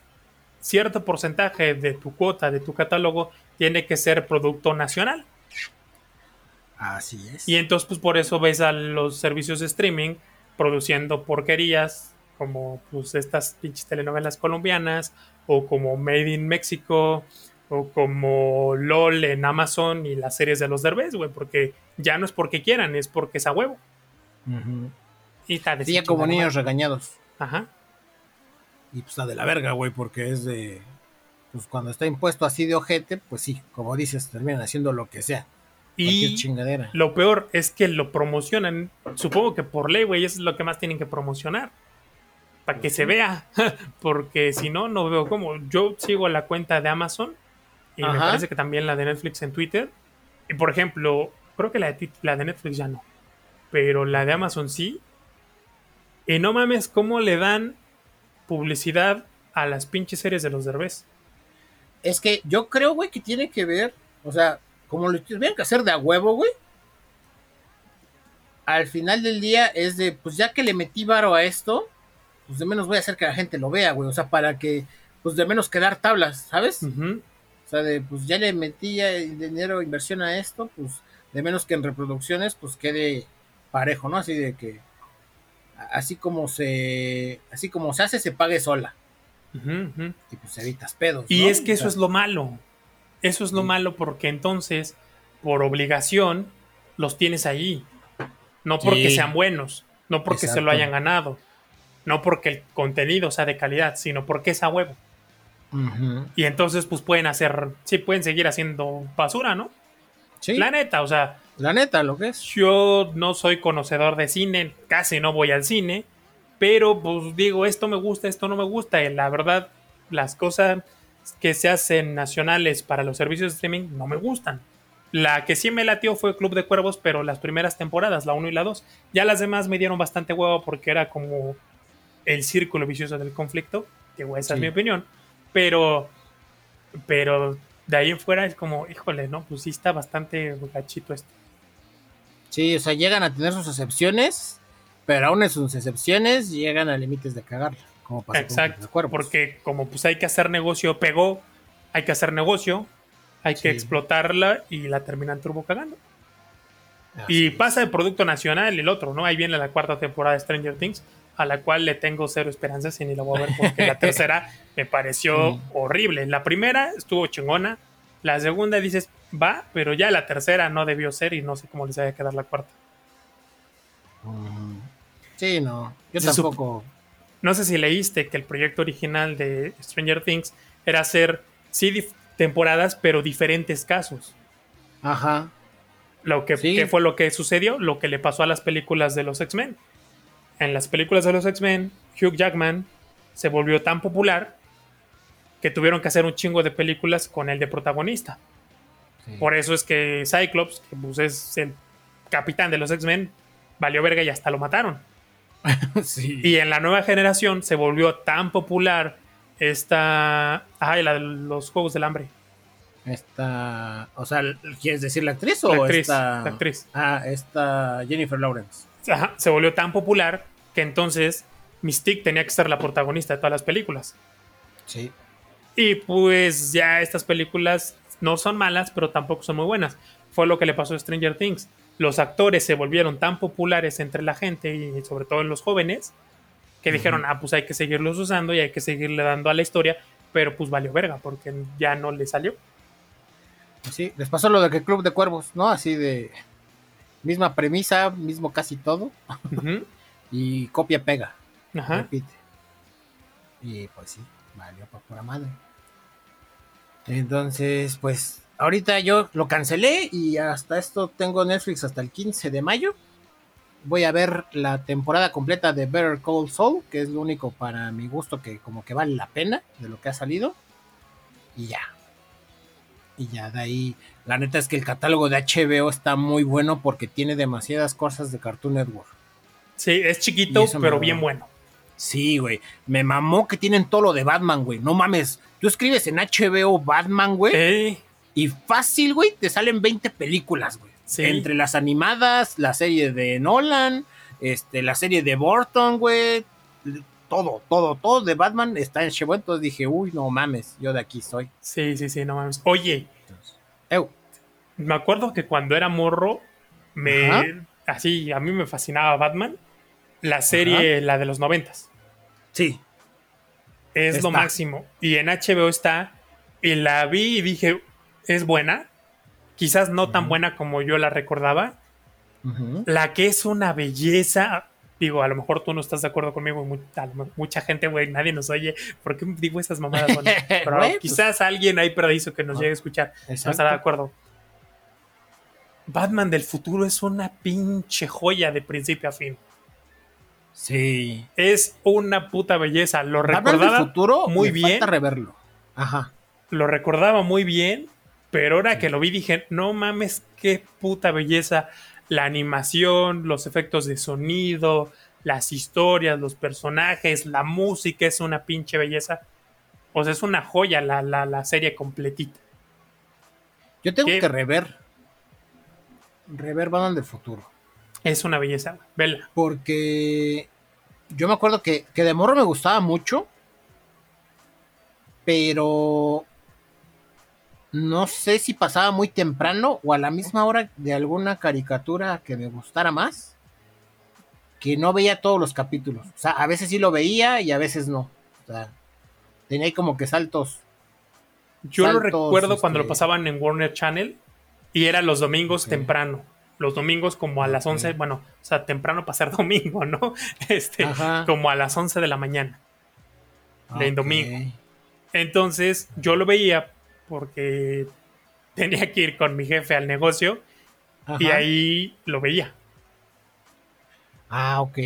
cierto porcentaje de tu cuota, de tu catálogo, tiene que ser producto nacional. Así es. Y entonces, pues por eso ves a los servicios de streaming produciendo porquerías como pues estas pinches telenovelas colombianas o como Made in Mexico... O como LOL en Amazon y las series de los Derbez, güey, porque ya no es porque quieran, es porque es a huevo. Uh-huh. Y está de... Sí, como niños regañados. Ajá. Y pues está de la verga, güey, porque es de... Pues cuando está impuesto así de ojete, pues sí, como dices, terminan haciendo lo que sea. Y chingadera. Lo peor es que lo promocionan, supongo que por ley, güey, eso es lo que más tienen que promocionar. Para que sí. se vea, porque si no, no veo cómo. Yo sigo la cuenta de Amazon... Y Ajá. me parece que también la de Netflix en Twitter. Y por ejemplo, creo que la de, la de Netflix ya no. Pero la de Amazon sí. Y no mames, ¿cómo le dan publicidad a las pinches series de los Derbez? Es que yo creo, güey, que tiene que ver... O sea, como lo tuvieron que hacer de a huevo, güey. Al final del día es de... Pues ya que le metí varo a esto... Pues de menos voy a hacer que la gente lo vea, güey. O sea, para que... Pues de menos quedar tablas, ¿sabes? Uh-huh. O sea, de, pues ya le metí dinero, inversión a esto, pues de menos que en reproducciones, pues quede parejo, ¿no? Así de que, así como se, así como se hace, se pague sola. Uh-huh, uh-huh. Y pues evitas pedos, y ¿no? es que o sea, eso es lo malo. Eso es lo uh-huh. malo porque entonces, por obligación, los tienes ahí. No porque sí. sean buenos, no porque Exacto. se lo hayan ganado, no porque el contenido sea de calidad, sino porque es a huevo. Uh-huh. Y entonces pues pueden hacer, sí pueden seguir haciendo basura, ¿no? Sí. La neta, o sea, la neta lo que es. Yo no soy conocedor de cine, casi no voy al cine, pero pues digo, esto me gusta, esto no me gusta, y la verdad las cosas que se hacen nacionales para los servicios de streaming no me gustan. La que sí me latió fue Club de Cuervos, pero las primeras temporadas, la uno y la dos. Ya las demás me dieron bastante huevo porque era como el círculo vicioso del conflicto, que esa sí. es mi opinión. Pero, pero de ahí en fuera es como, híjole, ¿no? Pues sí está bastante gachito esto. Sí, o sea, llegan a tener sus excepciones, pero aún en sus excepciones llegan a límites de cagarla. Como pasó. Exacto, con porque como pues hay que hacer negocio, pegó, hay que hacer negocio, hay sí. que explotarla y la terminan turbo cagando. Así y es. Pasa de producto nacional el otro, ¿no? Ahí viene la cuarta temporada de Stranger Things, a la cual le tengo cero esperanzas y ni la voy a ver porque la tercera me pareció mm. horrible. La primera estuvo chingona, la segunda dices, va, pero ya la tercera no debió ser y no sé cómo les haya quedado la cuarta. Mm. Sí, no, yo Se tampoco... Sup- no sé si leíste que el proyecto original de Stranger Things era hacer, sí, dif- temporadas, pero diferentes casos. Ajá. Lo que, sí. ¿Qué fue lo que sucedió? Lo que le pasó a las películas de los X-Men. En las películas de los X-Men, Hugh Jackman se volvió tan popular que tuvieron que hacer un chingo de películas con él de protagonista. Sí. Por eso es que Cyclops, que pues es el capitán de los X-Men, valió verga y hasta lo mataron. Sí. Y en la nueva generación se volvió tan popular esta... Ay, la de los Juegos del Hambre. Esta... O sea, ¿quieres decir la actriz o la actriz, esta... La actriz. Ah, esta Jennifer Lawrence. Ajá, se volvió tan popular que entonces Mystique tenía que ser la protagonista de todas las películas. Sí. Y pues ya estas películas no son malas, pero tampoco son muy buenas. Fue lo que le pasó a Stranger Things. Los actores se volvieron tan populares entre la gente y sobre todo en los jóvenes que uh-huh. dijeron, ah, pues hay que seguirlos usando y hay que seguirle dando a la historia, pero pues valió verga porque ya no le salió. Sí, les pasó lo de que Club de Cuervos, ¿no? Así de misma premisa, mismo casi todo uh-huh. y copia pega, ajá. repite. Y pues sí, valió para pura madre. Entonces, pues... Ahorita yo lo cancelé y hasta esto tengo Netflix hasta el quince de mayo. Voy a ver la temporada completa de Better Call Saul, que es lo único para mi gusto que como que vale la pena de lo que ha salido. Y ya. Y ya de ahí. La neta es que el catálogo de H B O está muy bueno porque tiene demasiadas cosas de Cartoon Network. Sí, es chiquito, pero bien bueno. Sí, güey. Me mamó que tienen todo lo de Batman, güey. No mames. Tú escribes en H B O Batman, güey. Eh... Y fácil, güey, te salen veinte películas, güey. Sí. Entre las animadas, la serie de Nolan, este, la serie de Burton, güey. Todo, todo, todo de Batman está en H B O. Entonces dije, uy, no mames, yo de aquí soy. Sí, sí, sí, no mames. Oye, entonces, Ew. me acuerdo que cuando era morro, me Ajá. así, a mí me fascinaba Batman. La serie, Ajá. la de los noventas. Sí. Es está. Lo máximo. Y en H B O está, y la vi y dije... Es buena, quizás no uh-huh. tan buena como yo la recordaba. Uh-huh. La que es una belleza, digo, a lo mejor tú no estás de acuerdo conmigo, mucha, mucha gente, güey, nadie nos oye. ¿Por qué digo esas mamadas? Bueno, pero bueno, quizás alguien ahí perdizo que nos uh-huh. llegue a escuchar, exacto. no estará de acuerdo. Batman del Futuro es una pinche joya de principio a fin. Sí. Es una puta belleza. Lo Batman recordaba del futuro, muy me bien. Falta reverlo. Ajá. Lo recordaba muy bien. Pero ahora que lo vi dije, no mames, qué puta belleza. La animación, los efectos de sonido, las historias, los personajes, la música es una pinche belleza. O sea, es una joya la, la, la serie completita. Yo tengo que, que rever. Rever Batman del Futuro. Es una belleza, vela. Porque yo me acuerdo que, que de morro me gustaba mucho. Pero... No sé si pasaba muy temprano o a la misma hora de alguna caricatura que me gustara más, que no veía todos los capítulos. O sea, a veces sí lo veía y a veces no. O sea, tenía ahí como que saltos. Yo saltos, lo recuerdo este... cuando lo pasaban en Warner Channel y era los domingos okay. temprano. Los domingos como a las okay. once, bueno, o sea, temprano para ser domingo, ¿no? Este, Ajá. como a las once de la mañana. Okay. De domingo. Entonces, yo lo veía... porque tenía que ir con mi jefe al negocio Ajá. y ahí lo veía. Ah, ok.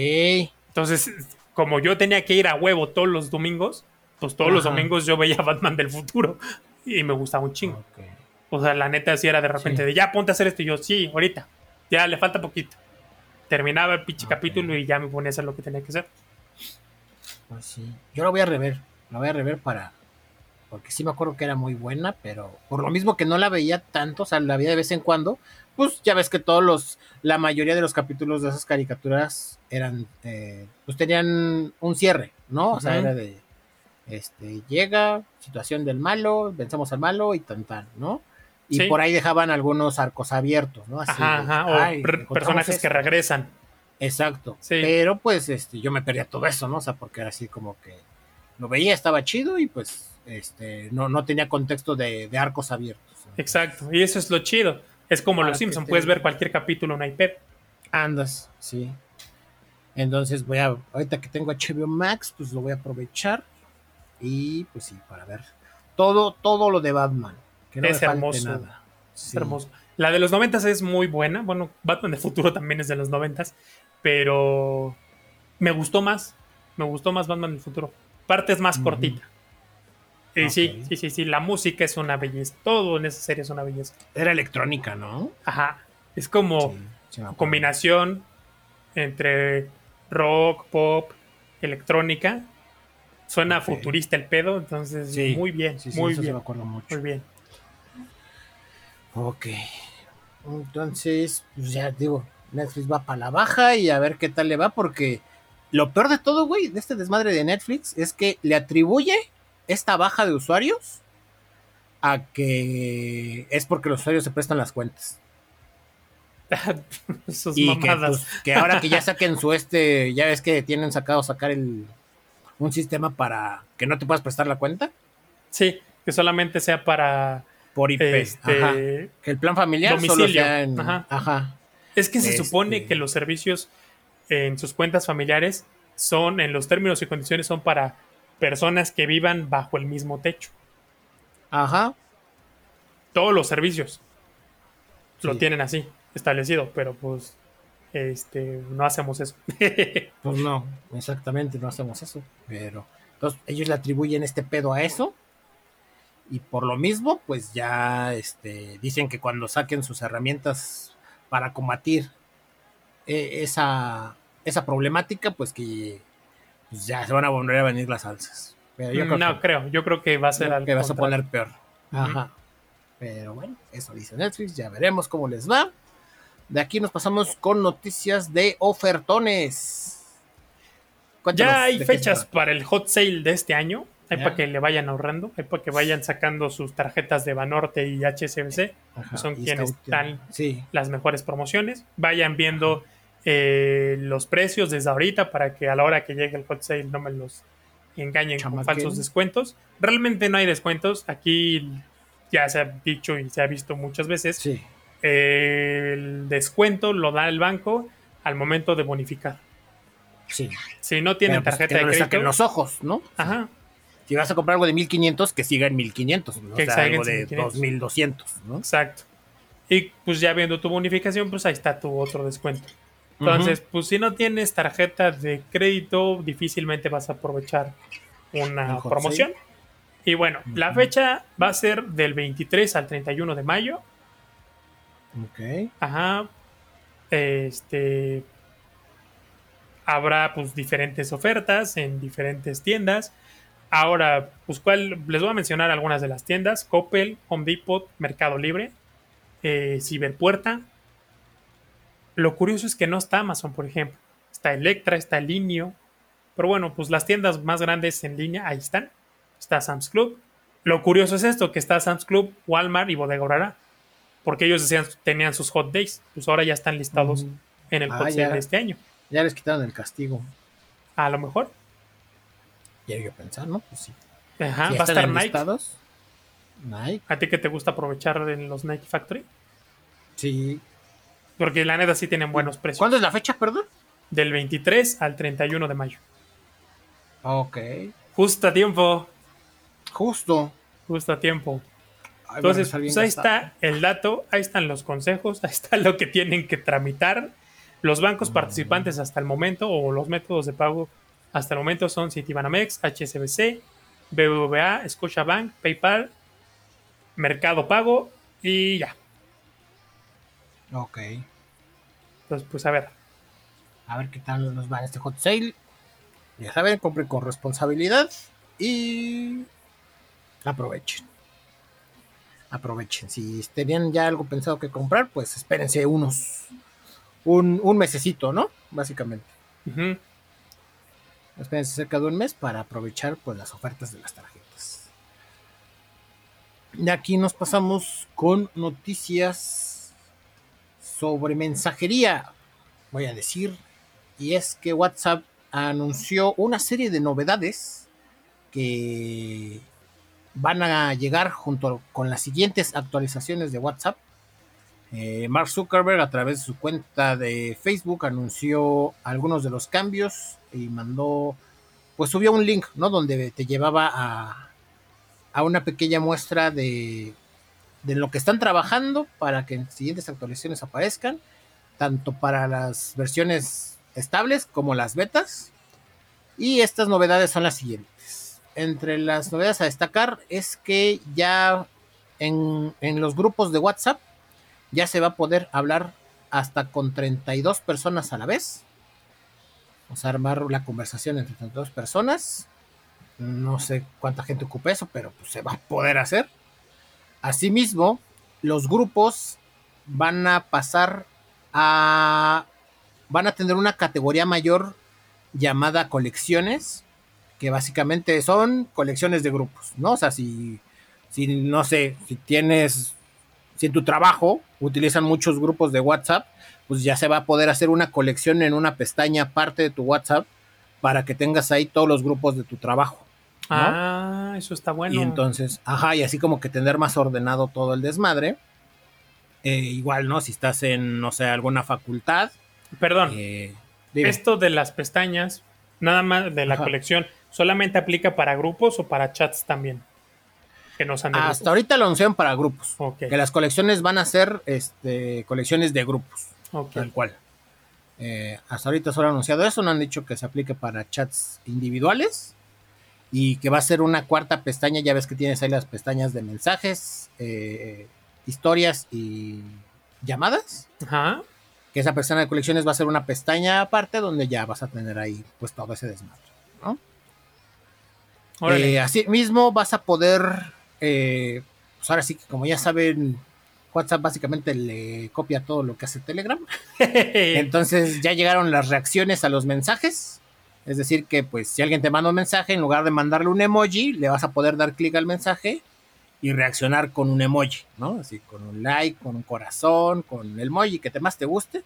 Entonces, como yo tenía que ir a huevo todos los domingos, pues todos Ajá. los domingos yo veía Batman del Futuro y me gustaba un chingo. Okay. O sea, la neta sí era de repente sí. de ya ponte a hacer esto y yo, sí, ahorita, ya le falta poquito. Terminaba el pinche okay. capítulo y ya me ponía a hacer lo que tenía que hacer. Pues sí, yo lo voy a rever, lo voy a rever para... porque sí me acuerdo que era muy buena, pero por lo mismo que no la veía tanto, o sea, la veía de vez en cuando, pues ya ves que todos los, la mayoría de los capítulos de esas caricaturas eran, eh, pues tenían un cierre, ¿no? O sea, uh-huh. era de, este, llega, situación del malo, vencemos al malo y tan tan, ¿no? Y sí. por ahí dejaban algunos arcos abiertos, ¿no? Así, ajá, ajá, o ay, per- personajes esto. que regresan. Exacto, sí. Pero pues este, yo me perdía todo eso, ¿no? O sea, porque era así como que lo veía, estaba chido y pues este no, no tenía contexto de, de arcos abiertos. ¿No? Exacto, y eso es lo chido. Es como ah, los Simpsons, puedes ver cualquier capítulo en iPad. Andas, sí. Entonces voy a, ahorita que tengo H B O Max, pues lo voy a aprovechar y pues sí, para ver todo, todo lo de Batman. Que no es me hermoso. Nada. Es sí. hermoso. La de los noventas es muy buena. Bueno, Batman del Futuro también es de los noventas, pero me gustó más. Me gustó más Batman del Futuro. Parte es más uh-huh. cortita. Okay. Sí, sí, sí, sí. La música es una belleza. Todo en esa serie es una belleza. Era electrónica, ¿no? Ajá. Es como sí, combinación entre rock, pop, electrónica. Suena okay. futurista el pedo, entonces sí. muy bien, sí, sí, muy bien. Se me acuerdo mucho. Muy bien. Ok. Entonces, pues ya digo, Netflix va para la baja y a ver qué tal le va, porque lo peor de todo, güey, de este desmadre de Netflix es que le atribuye esta baja de usuarios a que es porque los usuarios se prestan las cuentas. Sus y mamadas. Que, pues, que ahora que ya saquen su este, ya ves que tienen sacado sacar el un sistema para que no te puedas prestar la cuenta. Sí, que solamente sea para por I P, este, que el plan familiar domicilio. Solo sea en, ajá. Ajá. Es que se este... supone que los servicios en sus cuentas familiares son, en los términos y condiciones, son para personas que vivan bajo el mismo techo. Ajá. Todos los servicios sí. lo tienen así, establecido, pero pues este, no hacemos eso. Pues no, exactamente, no hacemos eso. Pero entonces ellos le atribuyen este pedo a eso. Y por lo mismo, pues ya este, dicen que cuando saquen sus herramientas para combatir eh, esa, esa problemática, pues que pues ya se van a volver a venir las alzas. Pero yo creo no, que, creo. Yo creo que va a ser algo que vas a poner peor. Ajá. Uh-huh. Pero bueno, eso dice Netflix. Ya veremos cómo les va. De aquí nos pasamos con noticias de ofertones. Cuéntanos, ya hay fechas para el Hot Sale de este año. Hay yeah. para que le vayan ahorrando, hay para que vayan sacando sus tarjetas de Banorte y H S B C, ajá, que son y quienes están sí. las mejores promociones. Vayan viendo eh, los precios desde ahorita para que a la hora que llegue el Hot Sale no me los engañen Chamaquín. Con falsos descuentos. Realmente no hay descuentos. Aquí ya se ha dicho y se ha visto muchas veces. Sí. Eh, el descuento lo da el banco al momento de bonificar. Sí. Si no tienen pues tarjeta de crédito. Que no le saquen los ojos, ¿no? Ajá. Si vas a comprar algo de mil quinientos, que siga en mil quinientos, ¿no? O sea, algo de dos mil doscientos, ¿no? Exacto. Y pues ya viendo tu bonificación, pues ahí está tu otro descuento. Entonces, uh-huh. pues si no tienes tarjeta de crédito, difícilmente vas a aprovechar una mejor, promoción. Sí. Y bueno, uh-huh. la fecha va a ser del veintitrés al treinta y uno de mayo. Ok. Ajá. Este... Habrá pues diferentes ofertas en diferentes tiendas. Ahora, pues cuál, les voy a mencionar algunas de las tiendas: Coppel, Home Depot, Mercado Libre, eh, Ciberpuerta. Lo curioso es que no está Amazon, por ejemplo. Está Electra, está Linio. Pero bueno, pues las tiendas más grandes en línea, ahí están. Está Sam's Club. Lo curioso es esto, que está Sam's Club, Walmart y Bodega Aurrera. Porque ellos decían, tenían sus hot days. Pues ahora ya están listados mm. en el ah, hot sale de este año. Ya les quitaron el castigo. A lo mejor. Quiero yo pensar, ¿no? Pues sí. Ajá, si va a estar Nike. Listados, Nike. ¿A ti que te gusta aprovechar en los Nike Factory? Sí. Porque la neta sí tienen buenos precios. ¿Cuándo es la fecha, perdón? Del veintitrés al treinta y uno de mayo. Ok. Justo a tiempo. Justo. Justo a tiempo. Ay, entonces, pues ahí gastado. Está el dato, ahí están los consejos, ahí está lo que tienen que tramitar. Los bancos mm. participantes hasta el momento, o los métodos de pago hasta el momento son Citibanamex, H S B C, B B V A, Scotiabank, PayPal, Mercado Pago y ya. Ok. Entonces, pues a ver. A ver qué tal nos va en este hot sale. Ya saben, compren con responsabilidad. Y aprovechen. Aprovechen. Si tenían ya algo pensado que comprar, pues espérense unos, un, un mesecito, ¿no? Básicamente. Uh-huh. Espérense cerca de un mes para aprovechar, pues, las ofertas de las tarjetas. De aquí nos pasamos con noticias sobre mensajería, voy a decir. Y es que WhatsApp anunció una serie de novedades que van a llegar junto a, con las siguientes actualizaciones de WhatsApp. Eh, Mark Zuckerberg, a través de su cuenta de Facebook, anunció algunos de los cambios y mandó, pues subió un link, ¿no? Donde te llevaba a, a una pequeña muestra de, de lo que están trabajando para que en siguientes actualizaciones aparezcan, tanto para las versiones estables como las betas. Y estas novedades son las siguientes. Entre las novedades a destacar es que ya en, en los grupos de WhatsApp ya se va a poder hablar hasta con treinta y dos personas a la vez. Vamos a armar la conversación entre treinta y dos personas. No sé cuánta gente ocupa eso, pero pues se va a poder hacer. Asimismo, los grupos van a pasar a... van a tener una categoría mayor llamada colecciones, que básicamente son colecciones de grupos, ¿no? O sea, si, si no sé, si tienes, si en tu trabajo utilizan muchos grupos de WhatsApp, pues ya se va a poder hacer una colección en una pestaña aparte de tu WhatsApp para que tengas ahí todos los grupos de tu trabajo, ¿no? Ah, eso está bueno. Y entonces, ajá, y así como que tener más ordenado todo el desmadre. Eh, igual, ¿no? Si estás en, no sé, alguna facultad. Perdón, eh, esto de las pestañas, nada más de la ajá. colección, ¿solamente aplica para grupos o para chats también? Que no sean de Hasta grupos. Ahorita lo anunciaron para grupos. Okay. Que las colecciones van a ser este, colecciones de grupos. Okay. Tal cual. Eh, hasta ahorita solo han anunciado eso, no han dicho que se aplique para chats individuales. Y que va a ser una cuarta pestaña, ya ves que tienes ahí las pestañas de mensajes, eh, historias y llamadas. Ajá. Que esa persona de colecciones va a ser una pestaña aparte donde ya vas a tener ahí pues todo ese desmadre, ¿no? Eh, así mismo vas a poder, eh, pues ahora sí que como ya saben, WhatsApp básicamente le copia todo lo que hace Telegram. Entonces ya llegaron las reacciones a los mensajes. Es decir que pues si alguien te manda un mensaje, en lugar de mandarle un emoji, le vas a poder dar clic al mensaje y reaccionar con un emoji, ¿no? Así, con un like, con un corazón, con el emoji que te más te guste.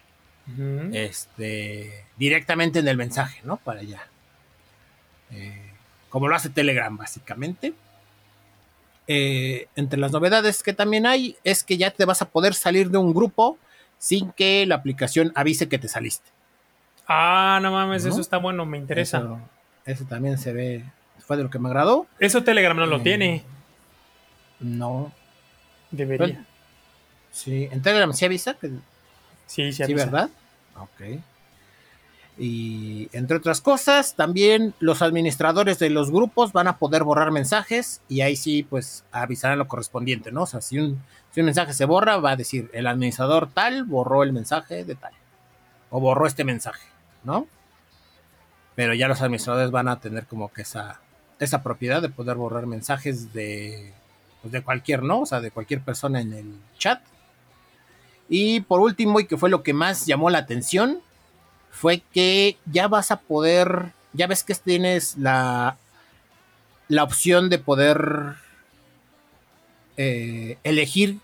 Uh-huh. Este, directamente en el mensaje, ¿no? Para allá. Eh, como lo hace Telegram, básicamente. Eh, entre las novedades que también hay es que ya te vas a poder salir de un grupo sin que la aplicación avise que te saliste. Ah, no mames, ¿no? Eso está bueno, me interesa. Eso, eso también se ve, fue de lo que me agradó. Eso Telegram no eh, lo tiene. No. Debería. Bueno, sí, en Telegram sí avisa. Que, sí, sí avisa. Sí, ¿verdad? Ok. Y entre otras cosas, también los administradores de los grupos van a poder borrar mensajes y ahí sí, pues, avisarán lo correspondiente, ¿no? O sea, si un, si un mensaje se borra, va a decir, el administrador tal borró el mensaje de tal. O borró este mensaje, ¿no? Pero ya los administradores van a tener como que esa, esa propiedad de poder borrar mensajes de... pues de cualquier, ¿no? O sea, de cualquier persona en el chat. Y por último, y que fue lo que más llamó la atención, fue que ya vas a poder, ya ves que tienes la, la opción de poder eh, elegir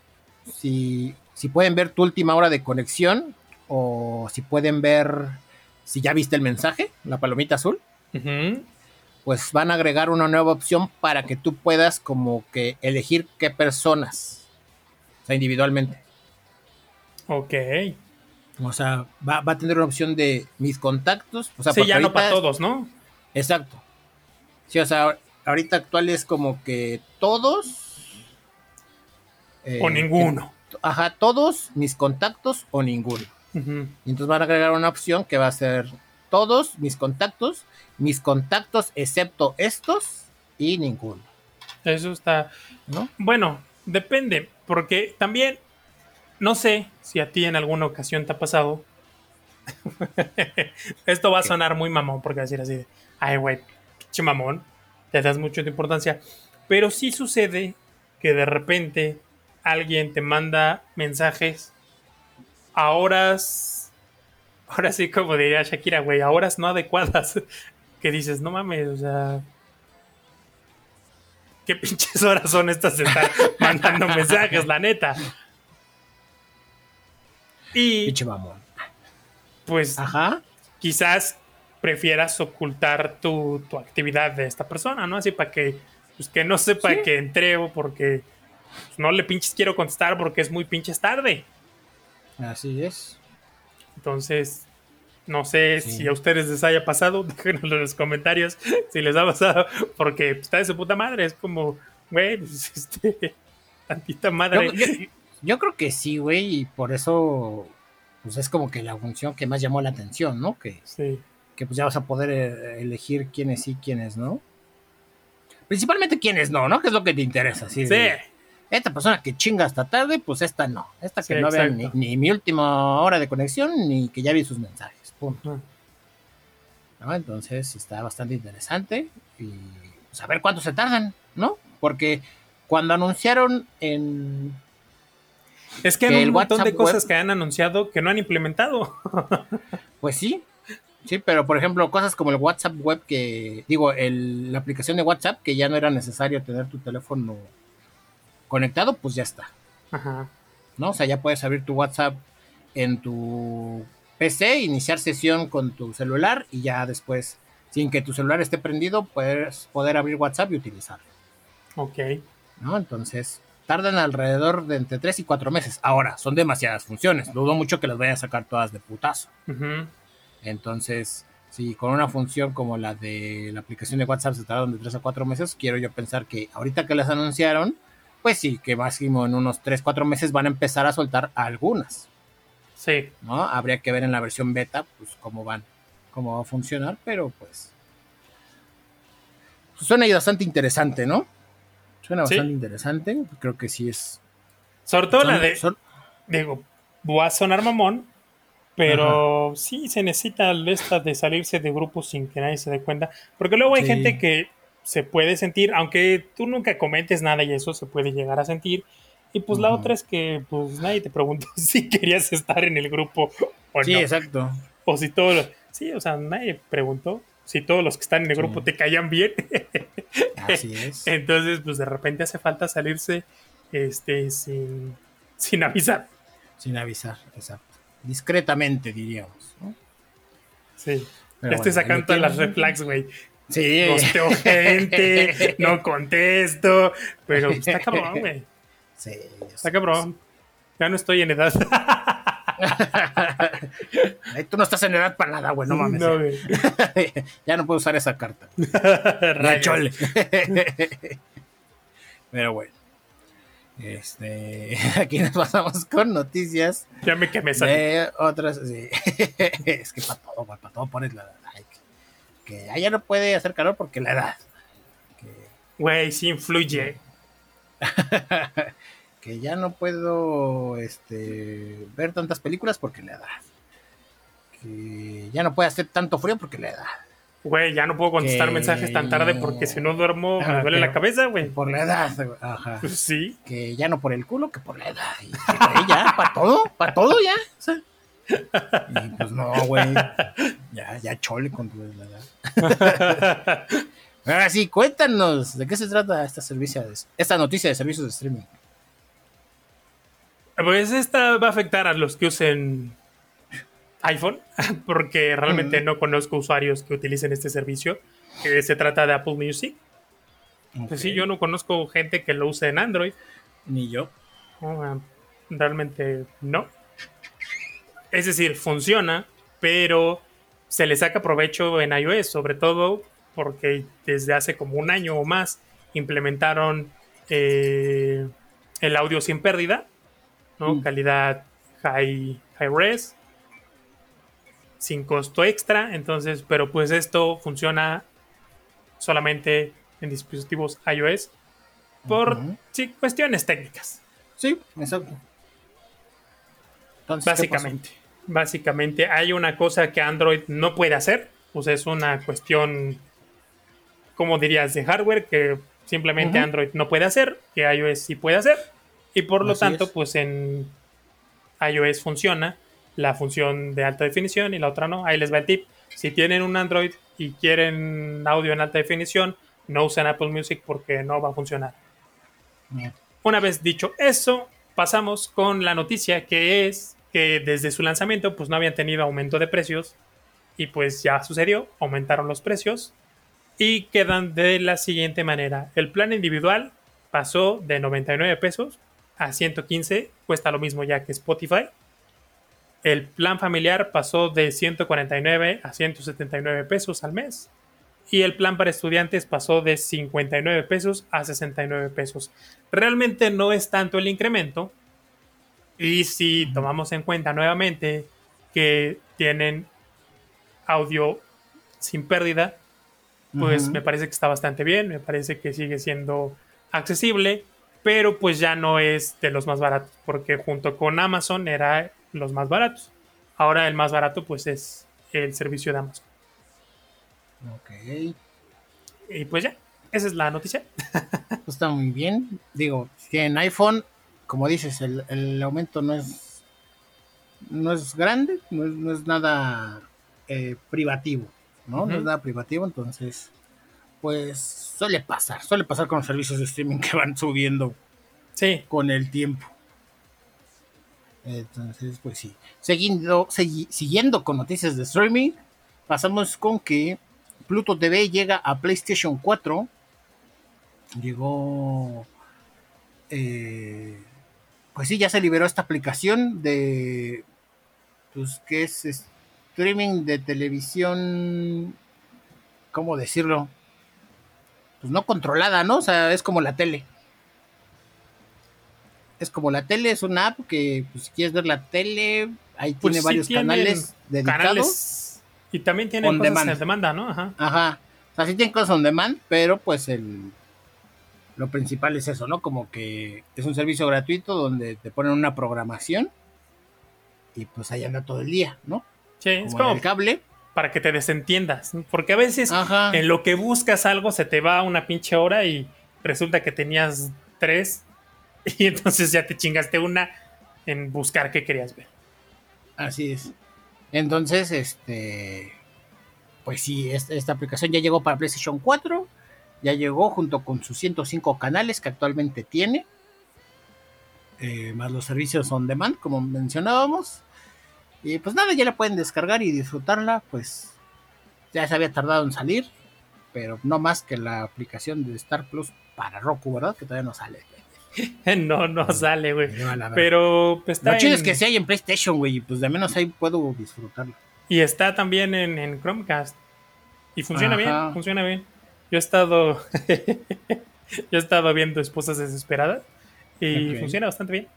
si, si pueden ver tu última hora de conexión o si pueden ver si ya viste el mensaje, la palomita azul. Uh-huh. Pues van a agregar una nueva opción para que tú puedas como que elegir qué personas, o sea, individualmente. Ok. O sea, va, va a tener una opción de mis contactos. O sea, sí, ya ahorita, no para todos, ¿no? Exacto. Sí, o sea, ahorita actual es como que todos. Eh, o ninguno. Que, ajá, todos, mis contactos o ninguno. Uh-huh. Y entonces van a agregar una opción que va a ser todos, mis contactos. Mis contactos, excepto estos y ninguno. Eso está... ¿no? Bueno, depende, porque también, no sé si a ti en alguna ocasión te ha pasado... Esto va a sonar muy mamón, porque decir así de... Ay, güey, qué mamón, te das mucha importancia. Pero sí sucede que de repente alguien te manda mensajes a horas, ahora sí como diría Shakira, güey, a horas no adecuadas, que dices, no mames, o sea, ¿qué pinches horas son estas de estar mandando mensajes, la neta? Y pinche mamón. Pues ajá, quizás prefieras ocultar tu, tu actividad de esta persona, ¿no? Así para que, pues, que no sepa, ¿sí?, que entré, o porque pues, no le pinches quiero contestar porque es muy pinches tarde. Así es. Entonces, no sé sí. si a ustedes les haya pasado, déjenlo en los comentarios si les ha pasado, porque está de su puta madre, es como, güey, pues, este, tantita madre. Yo, yo, yo creo que sí, güey, y por eso... pues es como que la función que más llamó la atención, ¿no? Que, sí. que pues ya vas a poder elegir quiénes sí, quiénes no. Principalmente quiénes no, ¿no? Que es lo que te interesa. Sí. sí. Esta persona que chinga hasta tarde, pues esta no. Esta que sí, no vea ni, ni mi última hora de conexión, ni que ya vi sus mensajes. Punto. Ah. ¿No? Entonces está bastante interesante. Y pues, a ver cuánto se tardan, ¿no? Porque cuando anunciaron en... Es que, que hay un montón WhatsApp de cosas web... que han anunciado que no han implementado. Pues sí, sí, pero por ejemplo, cosas como el WhatsApp web que, digo, el, la aplicación de WhatsApp que ya no era necesario tener tu teléfono conectado, pues ya está. Ajá. ¿No? O sea, ya puedes abrir tu WhatsApp en tu P C, iniciar sesión con tu celular y ya después, sin que tu celular esté prendido, puedes poder abrir WhatsApp y utilizarlo. Ok. ¿No? Entonces... tardan alrededor de entre tres y cuatro meses. Ahora, son demasiadas funciones. Dudo mucho que las vayan a sacar todas de putazo. Uh-huh. Entonces, si con una función como la de la aplicación de WhatsApp se tardan de tres a cuatro meses, quiero yo pensar que ahorita que las anunciaron, pues sí, que máximo en unos tres, cuatro meses van a empezar a soltar algunas. Sí. ¿No? Habría que ver en la versión beta, pues, cómo van, cómo va a funcionar, pero pues... suena bastante interesante, ¿no? Suena bastante ¿Sí? interesante, creo que sí es... Sobre todo la de... Sor... Digo, va a sonar mamón, pero ajá, sí se necesita esta de salirse de grupos sin que nadie se dé cuenta, porque luego hay sí. gente que se puede sentir, aunque tú nunca comentes nada y eso se puede llegar a sentir, y pues ajá, la otra es que pues nadie te preguntó si querías estar en el grupo o sí, no. Sí, exacto. O si todos los... Sí, o sea, nadie preguntó. Si todos los que están en el grupo sí. te callan bien. Así es. Entonces, pues de repente hace falta salirse este sin, sin avisar. Sin avisar, exacto. Discretamente, diríamos, ¿no? Sí. Pero ya bueno, estoy sacando todas las red flags, güey. Sí. Costeo gente, no contesto. Pero está cabrón, güey. Sí. Está cabrón. Ya no estoy en edad. Tú no estás en edad para nada, güey, no mames. No, güey. Ya no puedo usar esa carta. Rachole. Pero bueno. Este, aquí nos pasamos con noticias. Ya me quemé de otras, sí. Es que para todo, güey, para todo pones la edad. Que allá no puede hacer calor porque la edad. Que... Güey, sí influye. Que ya no puedo este, ver tantas películas porque la edad. Que ya no puedo hacer tanto frío porque la edad. Güey, ya no puedo contestar que... mensajes tan tarde porque si no duermo ah, me duele la cabeza, güey. Por la edad, güey. Ajá. Sí. Que ya no por el culo, que por la edad. Y, güey, ya, para todo, para todo ya. O sea. Y pues no, güey. Ya, ya chole con tu edad. Ahora sí, cuéntanos, ¿de qué se trata esta, servicio de, esta noticia de servicios de streaming? Pues esta va a afectar a los que usen iPhone, porque realmente mm. no conozco usuarios que utilicen este servicio, que se trata de Apple Music. Okay. Pues sí, yo no conozco gente que lo use en Android. Ni yo. Uh, realmente no. Es decir, funciona, pero se le saca provecho en iOS, sobre todo porque desde hace como un año o más implementaron eh, el audio sin pérdida. ¿No? Mm. Calidad high, high res sin costo extra, entonces, pero pues esto funciona solamente en dispositivos iOS por uh-huh. sí, cuestiones técnicas. Sí, exacto. Entonces, básicamente, básicamente hay una cosa que Android no puede hacer, pues es una cuestión, como dirías, de hardware que Simplemente uh-huh. Android no puede hacer, que iOS sí puede hacer. Y por Así lo tanto, es. pues en iOS funciona la función de alta definición y la otra no. Ahí les va el tip. Si tienen un Android y quieren audio en alta definición, no usen Apple Music porque no va a funcionar. Bien. Una vez dicho eso, pasamos con la noticia, que es que desde su lanzamiento pues no habían tenido aumento de precios, y pues ya sucedió, aumentaron los precios y quedan de la siguiente manera. El plan individual pasó de noventa y nueve pesos a ciento quince, cuesta lo mismo ya que Spotify. El plan familiar pasó de ciento cuarenta y nueve a ciento setenta y nueve pesos al mes. Y el plan para estudiantes pasó de cincuenta y nueve pesos a sesenta y nueve pesos. Realmente no es tanto el incremento. Y si tomamos en cuenta nuevamente que tienen audio sin pérdida, pues uh-huh. me parece que está bastante bien. Me parece que sigue siendo accesible. Pero pues ya no es de los más baratos, porque junto con Amazon era los más baratos. Ahora el más barato pues es el servicio de Amazon. Ok. Y pues ya, esa es la noticia. Está muy bien. Digo, si en iPhone, como dices, el, el aumento no es no es grande, no es, no es nada eh, privativo, ¿no? Uh-huh. No es nada privativo, entonces pues suele pasar, suele pasar con los servicios de streaming que van subiendo sí. con el tiempo. Entonces, pues sí. Siguiendo, segui- siguiendo con noticias de streaming, pasamos con que Pluto T V llega a PlayStation cuatro. Llegó... Eh, pues sí, ya se liberó esta aplicación de... Pues que es streaming de televisión... ¿Cómo decirlo? Pues no controlada, ¿no? O sea, es como la tele. Es como la tele, es una app que pues, si quieres ver la tele, ahí pues tiene sí varios canales dedicados. Canales, y también tiene cosas demand. en demanda, ¿no? Ajá. Ajá. O sea, sí tienen cosas on demand, pero pues el lo principal es eso, ¿no? Como que es un servicio gratuito donde te ponen una programación y pues ahí anda todo el día, ¿no? Sí, como es como el cable. Para que te desentiendas, porque a veces Ajá. en lo que buscas algo se te va una pinche hora y resulta que tenías tres y entonces ya te chingaste una en buscar qué querías ver. Así es. Entonces, este, pues sí, esta, esta aplicación ya llegó para PlayStation cuatro, ya llegó junto con sus ciento cinco canales que actualmente tiene, eh, más los servicios on demand, como mencionábamos. Y pues nada, ya la pueden descargar y disfrutarla, pues ya se había tardado en salir, pero no más que la aplicación de Star Plus para Roku, ¿verdad? Que todavía no sale. No, no bueno, sale, güey. Pero pues, está Lo en... chido es que sí hay en PlayStation, güey. Pues de menos ahí puedo disfrutarlo. Y está también en, en Chromecast. Y funciona Ajá. bien, funciona bien. Yo he estado Yo he estado viendo Esposas Desesperadas y okay. funciona bastante bien.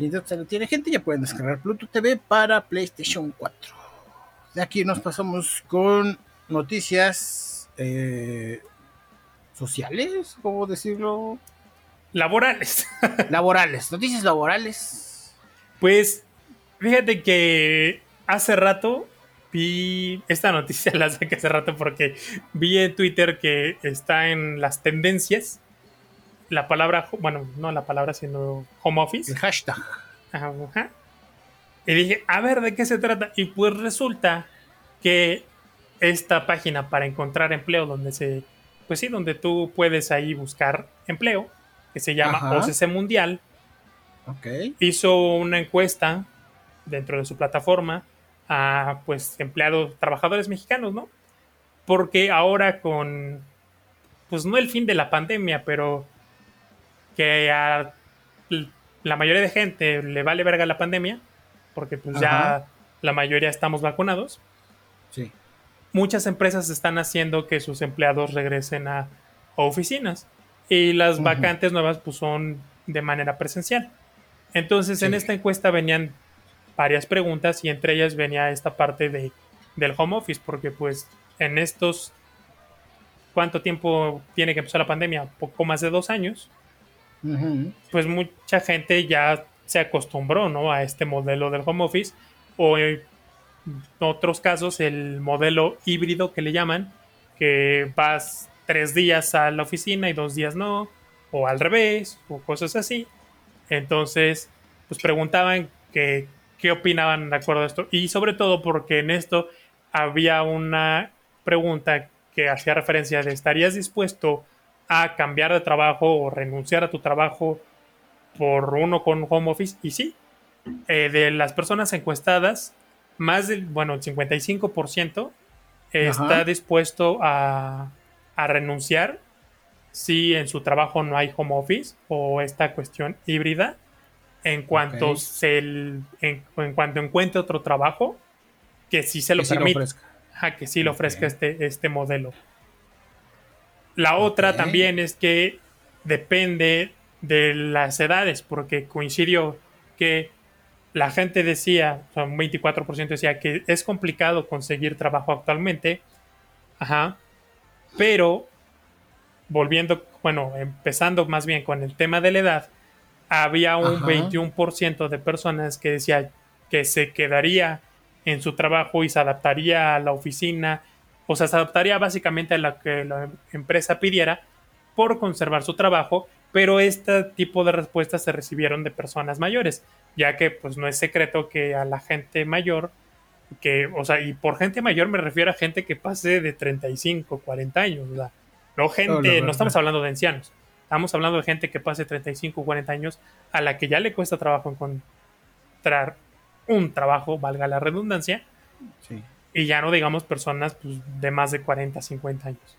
Y entonces no tiene gente, ya pueden descargar Pluto T V para PlayStation cuatro. De aquí nos pasamos con noticias eh, sociales, ¿cómo decirlo? Laborales. Laborales, noticias laborales. Pues fíjate que hace rato vi esta noticia, la saqué hace rato porque vi en Twitter que está en las tendencias. La palabra, bueno, no la palabra, sino home office. El hashtag. Ajá, ajá. Y dije, a ver, ¿de qué se trata? Y pues resulta que esta página para encontrar empleo, donde se, pues sí, donde tú puedes ahí buscar empleo, que se llama ajá. O C C Mundial, okay. hizo una encuesta dentro de su plataforma a, pues, empleados, trabajadores mexicanos, ¿no? Porque ahora con, pues, no el fin de la pandemia, pero que a la mayoría de gente le vale verga la pandemia, porque pues Ajá. ya la mayoría estamos vacunados. Sí. Muchas empresas están haciendo que sus empleados regresen a oficinas y las uh-huh. vacantes nuevas pues son de manera presencial. Entonces sí. en esta encuesta venían varias preguntas y entre ellas venía esta parte de, del home office, porque pues en estos, ¿cuánto tiempo tiene que empezar la pandemia? Poco más de dos años. Uh-huh. Pues mucha gente ya se acostumbró, ¿no?, a este modelo del home office, o en otros casos el modelo híbrido que le llaman, que vas tres días a la oficina y dos días no, o al revés, o cosas así. Entonces, pues preguntaban que, qué opinaban de acuerdo a esto. Y sobre todo porque en esto había una pregunta que hacía referencia de ¿estarías dispuesto a cambiar de trabajo o renunciar a tu trabajo por uno con home office? Y sí, eh, de las personas encuestadas, más del, bueno, el cincuenta y cinco por ciento está Ajá. dispuesto a, a renunciar si en su trabajo no hay home office o esta cuestión híbrida. En cuanto okay. se el, en, en cuanto encuentre otro trabajo que sí se lo permita, que sí lo ofrezca, Ajá, que sí lo ofrezca okay. este, este modelo. La otra okay. también es que depende de las edades, porque coincidió que la gente decía, o sea, un veinticuatro por ciento decía que es complicado conseguir trabajo actualmente, ajá, pero volviendo, bueno, empezando más bien con el tema de la edad, había un ajá. veintiuno por ciento de personas que decía que se quedaría en su trabajo y se adaptaría a la oficina. O sea, se adaptaría básicamente a lo que la empresa pidiera por conservar su trabajo, pero este tipo de respuestas se recibieron de personas mayores, ya que pues no es secreto que a la gente mayor, que, o sea, y por gente mayor me refiero a gente que pase de treinta y cinco, cuarenta años, o sea, no gente, no, no, no, no estamos hablando de ancianos, estamos hablando de gente que pase treinta y cinco, cuarenta años, a la que ya le cuesta trabajo encontrar un trabajo, valga la redundancia. Sí. Y ya no digamos personas pues, de más de cuarenta, cincuenta años.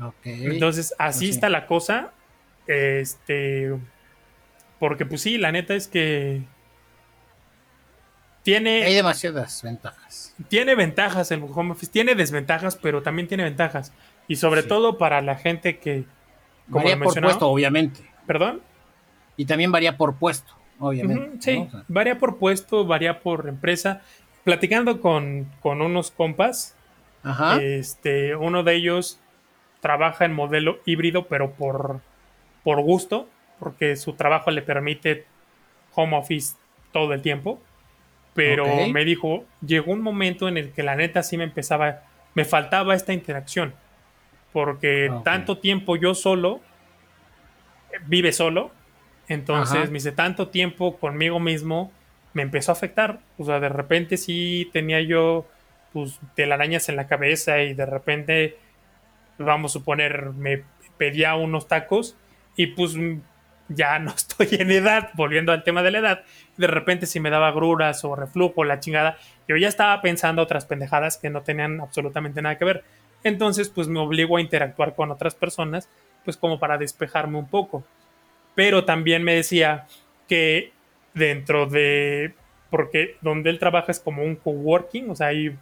Okay. Entonces, así okay. está la cosa. Este, porque pues sí, la neta es que tiene... Hay demasiadas ventajas. Tiene ventajas el home office. Tiene desventajas, pero también tiene ventajas. Y sobre sí. todo para la gente que... Como varía por puesto, obviamente. ¿Perdón? Y también varía por puesto, obviamente. Uh-huh, sí, ¿no? O sea, varía por puesto, varía por empresa... Platicando con, con unos compas, Ajá. este, uno de ellos trabaja en modelo híbrido, pero por, por gusto, porque su trabajo le permite home office todo el tiempo. Pero okay. me dijo, llegó un momento en el que la neta sí me empezaba, me faltaba esta interacción, porque okay. tanto tiempo yo solo, vive solo, entonces Ajá. me hice tanto tiempo conmigo mismo, me empezó a afectar, o sea, de repente sí tenía yo, pues, telarañas en la cabeza y de repente, vamos a suponer, me pedía unos tacos y pues ya no estoy en edad, volviendo al tema de la edad, de repente si me daba agruras o reflujo, la chingada, yo ya estaba pensando otras pendejadas que no tenían absolutamente nada que ver, entonces pues me obligo a interactuar con otras personas, pues como para despejarme un poco, pero también me decía que dentro de, porque donde él trabaja es como un coworking, o sea, hay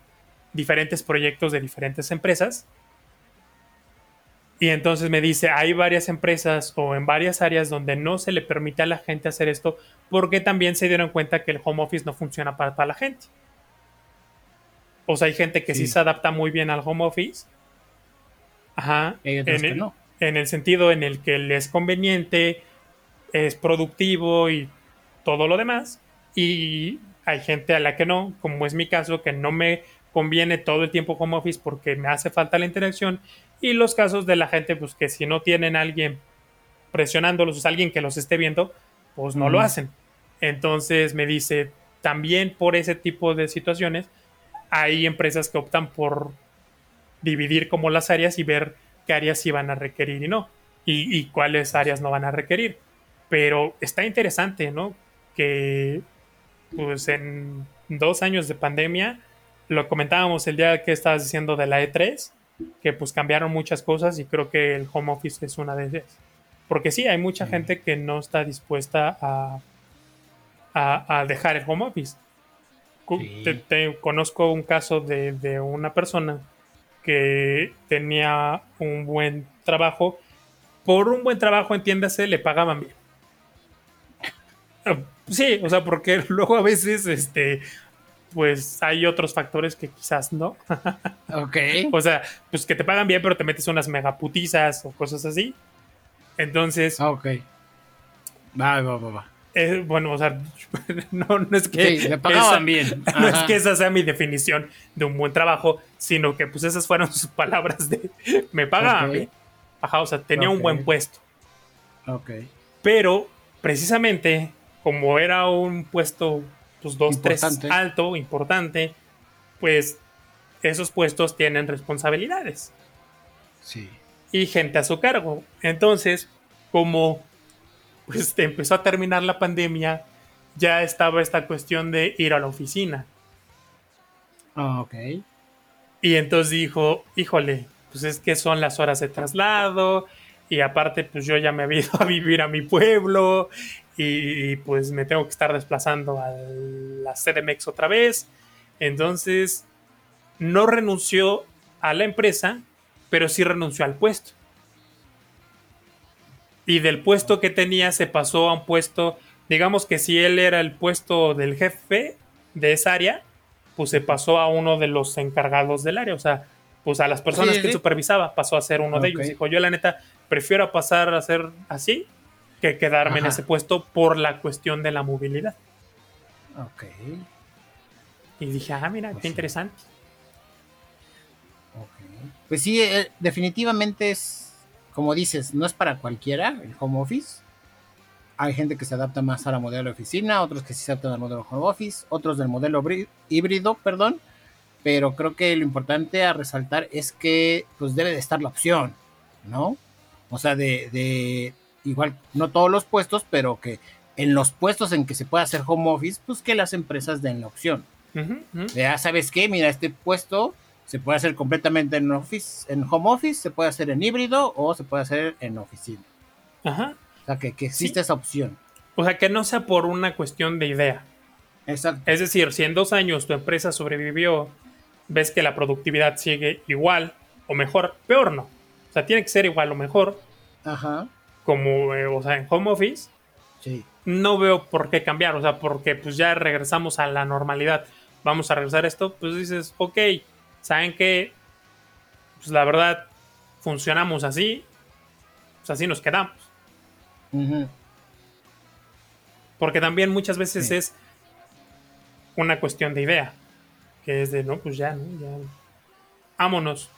diferentes proyectos de diferentes empresas. Y entonces me dice, hay varias empresas o en varias áreas donde no se le permite a la gente hacer esto porque también se dieron cuenta que el home office no funciona para toda la gente. O sea, hay gente que sí, sí se adapta muy bien al home office. Ajá. Y hay otros que no. En el sentido en el que le es conveniente, es productivo y todo lo demás, y hay gente a la que no, como es mi caso, que no me conviene todo el tiempo home office porque me hace falta la interacción, y los casos de la gente pues que si no tienen a alguien presionándolos, o alguien que los esté viendo, pues no mm. lo hacen. Entonces me dice, también por ese tipo de situaciones hay empresas que optan por dividir como las áreas y ver qué áreas sí van a requerir y no, y, y cuáles áreas no van a requerir. Pero está interesante, ¿no? Que pues en dos años de pandemia, lo comentábamos el día que estabas diciendo de la E tres, que pues cambiaron muchas cosas y creo que el home office es una de ellas. Porque sí, hay mucha sí. gente que no está dispuesta a, a, a dejar el home office. Sí. Te, te, conozco un caso de, de una persona que tenía un buen trabajo. Por un buen trabajo, entiéndase, le pagaban bien. Sí, o sea, porque luego a veces, este, pues hay otros factores que quizás no. Ok. O sea, pues que te pagan bien, pero te metes unas megaputizas o cosas así. Entonces. Ok. Va, va, va, va. eh, bueno, o sea, no, no es que sí, le pagaban esa, bien. Ajá. No es que esa sea mi definición de un buen trabajo, sino que pues esas fueron sus palabras de me pagaban okay. bien. Ajá, o sea, tenía okay. un buen puesto. Ok. Pero precisamente como era un puesto pues dos, importante. tres alto, importante, pues esos puestos tienen responsabilidades. Sí. Y gente a su cargo. Entonces, como pues empezó a terminar la pandemia, ya estaba esta cuestión de ir a la oficina. Ah, ok. Y entonces dijo, híjole, pues es que son las horas de traslado y aparte pues yo ya me había ido a vivir a mi pueblo y, y pues me tengo que estar desplazando a la C D M X otra vez. Entonces no renunció a la empresa, pero sí renunció al puesto. Y del puesto que tenía se pasó a un puesto, digamos que si él era el puesto del jefe de esa área, pues se pasó a uno de los encargados del área, o sea, pues a las personas sí, sí. que supervisaba pasó a ser uno okay. de ellos. Dijo, yo la neta prefiero pasar a ser así que quedarme Ajá. en ese puesto por la cuestión de la movilidad. Ok. Y dije, ah, mira, pues qué sí. interesante. Okay. Pues sí, eh, definitivamente es... Como dices, no es para cualquiera el home office. Hay gente que se adapta más a la modelo de oficina, otros que sí se adaptan al modelo home office, otros del modelo híbrido, perdón. Pero creo que lo importante a resaltar es que pues debe de estar la opción, ¿no? O sea, de, de igual, no todos los puestos, pero que en los puestos en que se pueda hacer home office, pues que las empresas den la opción. Uh-huh, uh-huh. Ya sabes qué, mira, este puesto... Se puede hacer completamente en office, en home office, se puede hacer en híbrido o se puede hacer en oficina. Ajá. O sea, que, que existe sí. esa opción. O sea, que no sea por una cuestión de idea. Exacto. Es decir, si en dos años tu empresa sobrevivió, ves que la productividad sigue igual o mejor, peor no. O sea, tiene que ser igual o mejor. Ajá. Como, eh, o sea, en home office. Sí. No veo por qué cambiar, o sea, porque pues ya regresamos a la normalidad. Vamos a regresar a esto, pues dices, ok... Saben que, pues la verdad, funcionamos así, pues así nos quedamos. Uh-huh. Porque también muchas veces sí. es una cuestión de idea, que es de, no, pues ya, ¿no? Ya, vámonos.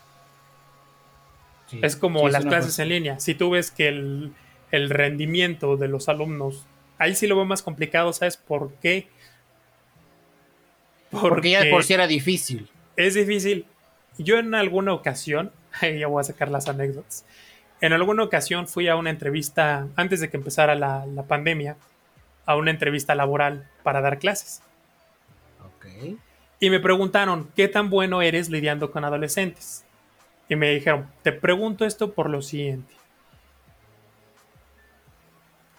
Sí. Es como sí, las es clases cosa. En línea. Si tú ves que el, el rendimiento de los alumnos, ahí sí lo veo más complicado, ¿sabes por qué? Porque, Porque ya de por sí era difícil. Es difícil. Yo en alguna ocasión, ya voy a sacar las anécdotas, en alguna ocasión fui a una entrevista, antes de que empezara la, la pandemia, a una entrevista laboral para dar clases. Okay. Y me preguntaron, ¿qué tan bueno eres lidiando con adolescentes? Y me dijeron, te pregunto esto por lo siguiente.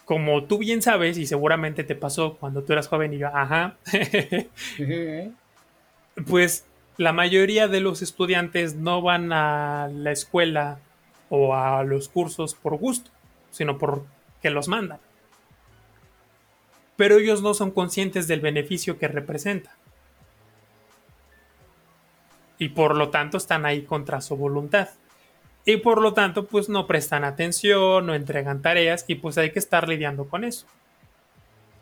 Como tú bien sabes, y seguramente te pasó cuando tú eras joven, y yo, ajá, pues... La mayoría de los estudiantes no van a la escuela o a los cursos por gusto, sino porque los mandan. Pero ellos no son conscientes del beneficio que representa. Y por lo tanto están ahí contra su voluntad. Y por lo tanto pues no prestan atención, no entregan tareas y pues hay que estar lidiando con eso.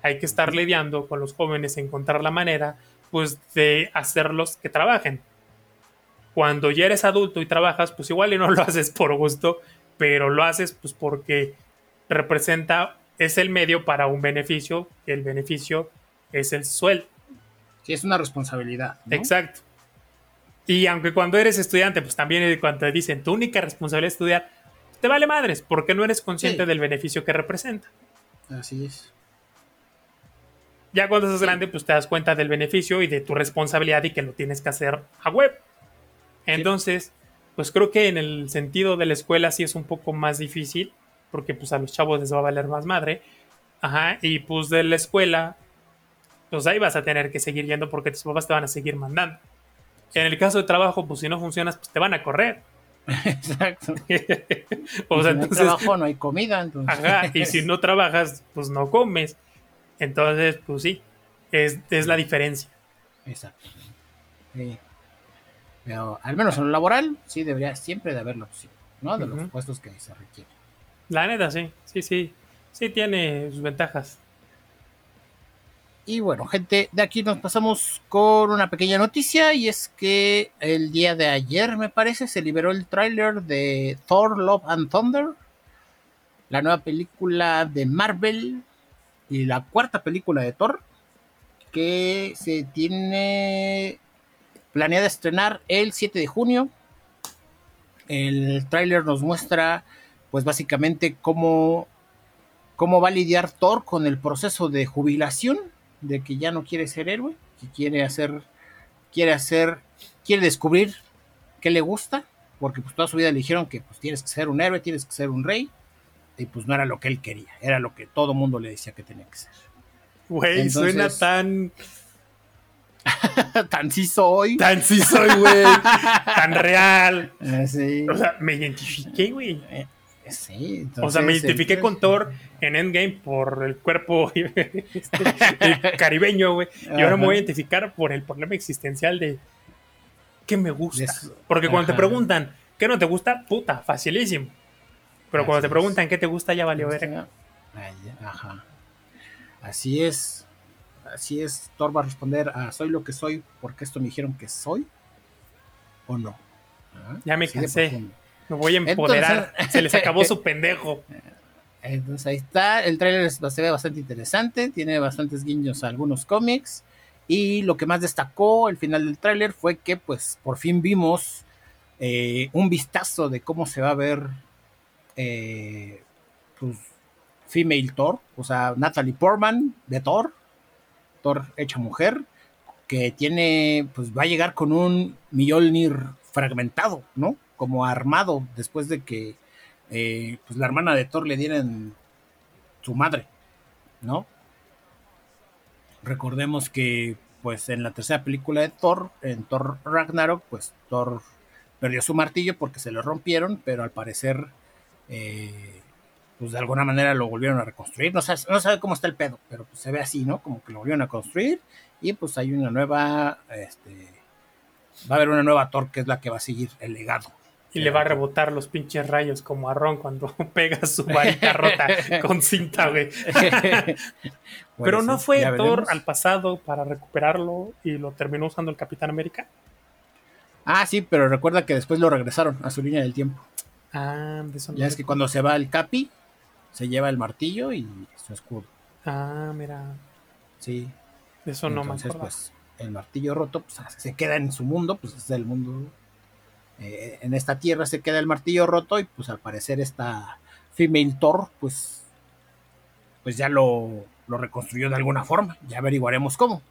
Hay que estar lidiando con los jóvenes, encontrar la manera... pues de hacerlos que trabajen. Cuando ya eres adulto y trabajas, pues igual y no lo haces por gusto, pero lo haces pues porque representa, es el medio para un beneficio, y el beneficio es el sueldo. Sí, es una responsabilidad, ¿no? Exacto. Y aunque cuando eres estudiante, pues también cuando te dicen tu única responsabilidad es estudiar, te vale madres, porque no eres consciente sí. del beneficio que representa. Así es. Ya cuando estás grande, pues te das cuenta del beneficio y de tu responsabilidad y que lo tienes que hacer a web. Entonces, pues creo que en el sentido de la escuela sí es un poco más difícil, porque pues a los chavos les va a valer más madre. Ajá, y pues de la escuela, pues ahí vas a tener que seguir yendo porque tus papás te van a seguir mandando. En el caso de trabajo, pues si no funcionas, pues te van a correr. Exacto. O sea, si no entonces, hay trabajo, no hay comida, entonces. Ajá, y si no trabajas, pues no comes. Entonces, pues sí, es, es la diferencia. Exacto. Sí. Pero al menos en lo laboral, sí debería siempre de haber la opción, ¿no? De uh-huh. los puestos que se requieren. La neta, sí, sí, sí. Sí tiene sus ventajas. Y bueno, gente, de aquí nos pasamos con una pequeña noticia, y es que el día de ayer, me parece, se liberó el tráiler de Thor, Love and Thunder, la nueva película de Marvel y la cuarta película de Thor, que se tiene planeada estrenar el siete de junio. El tráiler nos muestra, pues básicamente, cómo, cómo va a lidiar Thor con el proceso de jubilación, de que ya no quiere ser héroe, que quiere hacer, quiere hacer, quiere descubrir qué le gusta, porque pues toda su vida le dijeron que pues tienes que ser un héroe, tienes que ser un rey, y pues no era lo que él quería, era lo que todo mundo le decía que tenía que ser. Güey, entonces, suena tan... tan sí soy. Tan sí soy, güey. Tan real. Sí. O sea, me identifiqué, güey. Sí, entonces, o sea, me identifiqué el... con Thor en Endgame por el cuerpo este, caribeño, güey. Y ahora me voy a identificar por el problema existencial de ¿qué me gusta? Eso. Porque cuando, ajá, te preguntan ¿qué no te gusta? Puta, facilísimo. Pero así cuando te preguntan es. ¿Qué te gusta? Ya valió ver. Ajá. Así es. Así es, Thor va a responder a soy lo que soy porque esto me dijeron que soy o no. ¿Ah? Ya me cansé, me voy a empoderar. Entonces, se les acabó su pendejo. Entonces ahí está, el tráiler se ve bastante interesante, tiene bastantes guiños a algunos cómics, y lo que más destacó el final del tráiler fue que pues por fin vimos eh, un vistazo de cómo se va a ver eh, pues, Female Thor, o sea, Natalie Portman de Thor, hecha mujer, que tiene, pues va a llegar con un Mjolnir fragmentado, ¿no? Como armado, después de que eh, pues la hermana de Thor le dieran su madre, ¿no? Recordemos que, pues en la tercera película de Thor, en Thor Ragnarok, pues Thor perdió su martillo porque se lo rompieron, pero al parecer eh, pues de alguna manera lo volvieron a reconstruir, no sabe, no sabe cómo está el pedo, pero pues se ve así, ¿no? Como que lo volvieron a construir, y pues hay una nueva, este, va a haber una nueva Thor, que es la que va a seguir el legado. Y eh, le va a rebotar los pinches rayos como a Ron cuando pega su varita rota con cinta, güey. Pero no fue Thor veremos. Al pasado para recuperarlo, y lo terminó usando el Capitán América. Ah, sí, pero recuerda que después lo regresaron a su línea del tiempo. Ah, de eso no. Ya es que cuando se va el Capi, se lleva el martillo y su escudo. Ah, mira. Sí. Eso no me acuerdo. Entonces, pues, el martillo roto, pues, se queda en su mundo, pues, es el mundo... Eh, en esta tierra se queda el martillo roto y, pues, al parecer esta Female Thor, pues, pues ya lo, lo reconstruyó de alguna forma. Ya averiguaremos cómo.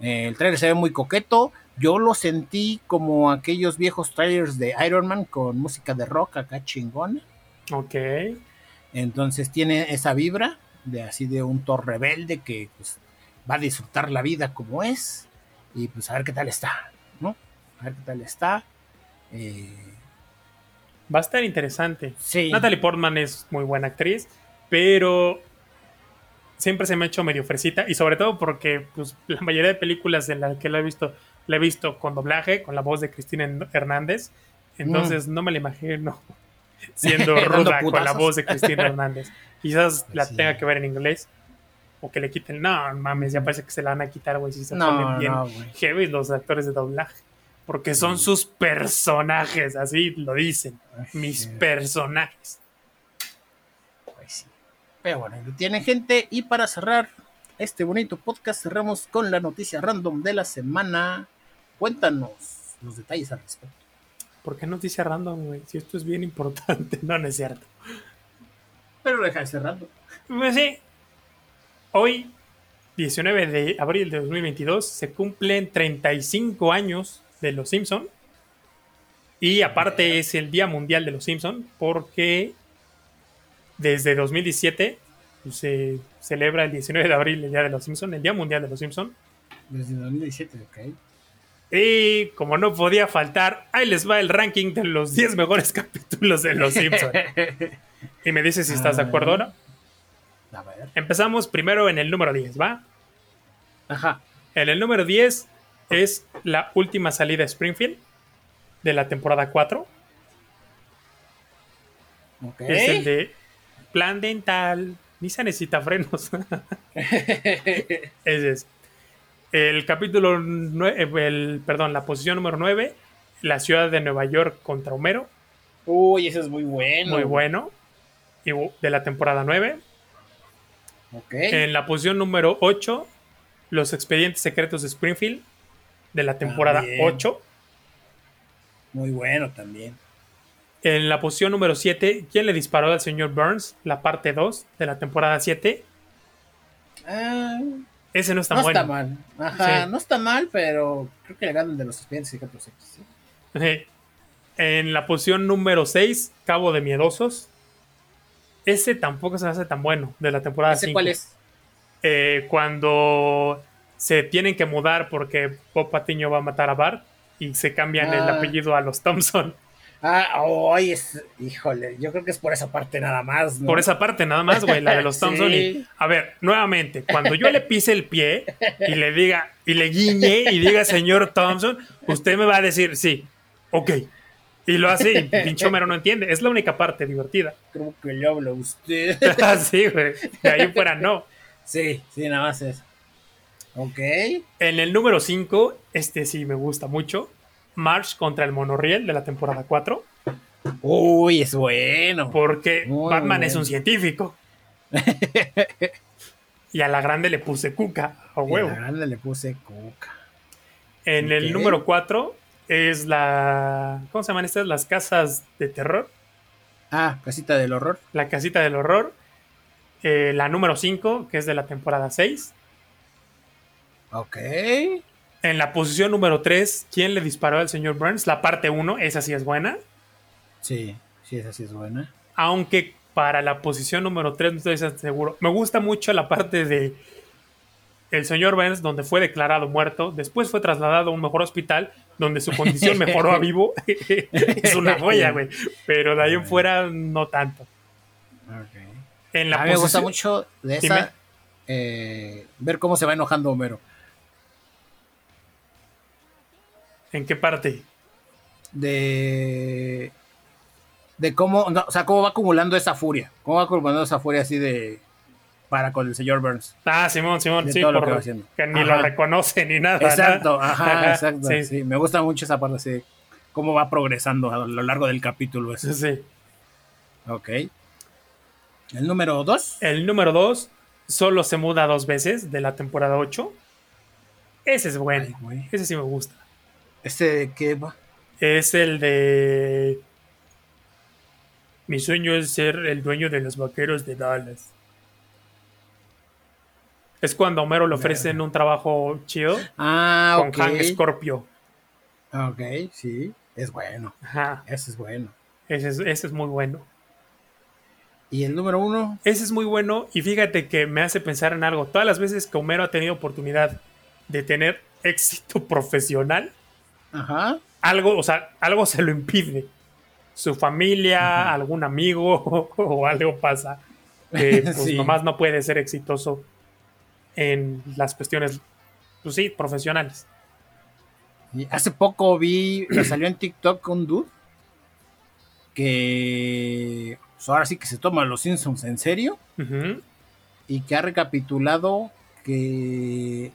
Eh, el trailer se ve muy coqueto. Yo lo sentí como aquellos viejos trailers de Iron Man con música de rock acá chingona. Ok. Entonces tiene esa vibra de así de un Thor rebelde que pues, va a disfrutar la vida como es, y pues a ver qué tal está, ¿no? A ver qué tal está. Eh... Va a estar interesante. Sí. Natalie Portman es muy buena actriz, pero siempre se me ha hecho medio fresita, y sobre todo porque pues, la mayoría de películas en las que la he visto, la he visto con doblaje, con la voz de Cristina Hernández, entonces mm. no me la imagino siendo ruda con la voz de Cristina Hernández. Quizás pues la sí. tenga que ver en inglés, o que le quiten. No, mames, ya parece que se la van a quitar, güey, si se no, ponen bien no, heavy los actores de doblaje, porque son sí. sus personajes, así lo dicen. Ay, mis sí. personajes. Pues sí. Pero bueno, tiene gente, y para cerrar este bonito podcast, cerramos con la noticia random de la semana. Cuéntanos los detalles al respecto. ¿Por qué noticia random, güey? Si esto es bien importante. No, no es cierto. Pero lo deja de ser random. Pues sí. Hoy, diecinueve de abril de dos mil veintidós, se cumplen treinta y cinco años de Los Simpson. Y aparte es el Día Mundial de Los Simpson, porque desde dos mil diecisiete se celebra el diecinueve de abril el Día de Los Simpson, el Día Mundial de Los Simpson. Desde dos mil diecisiete, ok. Y como no podía faltar, ahí les va el ranking de los diez mejores capítulos de Los Simpsons. Y me dices si estás de acuerdo o no. A ver. Empezamos primero en el número diez, ¿va? Ajá. En el número diez es la última salida a Springfield de la temporada cuatro. Ok. Es el de plan dental, Nissan necesita frenos. Ese es. El capítulo nueve, el, perdón, la posición número nueve, la ciudad de Nueva York contra Homero. Uy, eso es muy bueno. Muy bueno. Y de la temporada nueve. Okay. En la posición número ocho, los expedientes secretos de Springfield, de la temporada también. ocho. Muy bueno también. En la posición número siete, ¿quién le disparó al señor Burns? La parte dos de la temporada siete. Ah, ese no está no bueno. No está mal. Ajá, sí. No está mal, pero creo que le ganan de los expedientes secretos X, ¿sí? Sí. En la posición número seis, Cabo de Miedosos. Ese tampoco se hace tan bueno, de la temporada cinco. ¿Ese cuál es? Eh, cuando se tienen que mudar porque Bob Patiño va a matar a Bart y se cambian ah. el apellido a los Thompson. Ah, hoy oh, es... Híjole, yo creo que es por esa parte nada más, ¿no? Por esa parte nada más, güey, la de los Thompson. Sí. Y, a ver, nuevamente, cuando yo le pise el pie y le diga, y le guiñe y diga, señor Thompson, usted me va a decir, sí, ok. Y lo hace y pinche Homero no entiende. Es la única parte divertida. Creo que le habla usted. Sí, güey. De ahí fuera no. Sí, sí, nada más es. Ok. En el número cinco, este sí me gusta mucho. March contra el monorriel de la temporada cuatro. Uy, es bueno. Porque Muy Batman bueno. es un científico. Y a la grande le puse cuca. A huevo. A la grande le puse cuca. En okay. el número cuatro es la... ¿Cómo se llaman estas? Las casas de terror. Ah, casita del horror. La casita del horror. Eh, la número cinco, que es de la temporada seis. Ok. En la posición número tres, ¿quién le disparó al señor Burns? La parte uno, esa sí es buena. Sí, sí, esa sí es buena. Aunque para la posición número tres no estoy seguro. Me gusta mucho la parte de el señor Burns, donde fue declarado muerto. Después fue trasladado a un mejor hospital, donde su condición mejoró a vivo. Es una joya, güey. Pero de ahí en fuera, no tanto. Okay. En la a mí posición... me gusta mucho de esa, eh, ver cómo se va enojando Homero. ¿En qué parte? De de cómo, no, o sea, cómo va acumulando esa furia. Cómo va acumulando esa furia así de para con el señor Burns. Ah, Simón, Simón, de sí, todo por, lo que va haciendo. Que ni ajá. lo reconoce ni nada. Exacto, ¿no? ajá, ajá, exacto. Sí. sí, me gusta mucho esa parte así de cómo va progresando a lo largo del capítulo ese. Sí. Ok. ¿El número dos? El número dos solo se muda dos veces de la temporada ocho. Ese es bueno. Ay, ese sí me gusta. ¿Este de qué va? Es el de... Mi sueño es ser el dueño de los vaqueros de Dallas. Es cuando Homero le ofrecen un trabajo chido. Ah, con okay. Hank Scorpio. Ok, sí. Es bueno. Ajá. Ese es bueno. Ese es, ese es muy bueno. ¿Y el número uno? Ese es muy bueno. Y fíjate que me hace pensar en algo. Todas las veces que Homero ha tenido oportunidad de tener éxito profesional... Ajá. Algo, o sea, algo se lo impide. Su familia, ajá, algún amigo o algo pasa. Que pues sí. nomás no puede ser exitoso en las cuestiones, pues sí, profesionales. Y hace poco vi, me salió en TikTok un dude que pues ahora sí que se toma los Simpsons en serio, uh-huh, y que ha recapitulado que,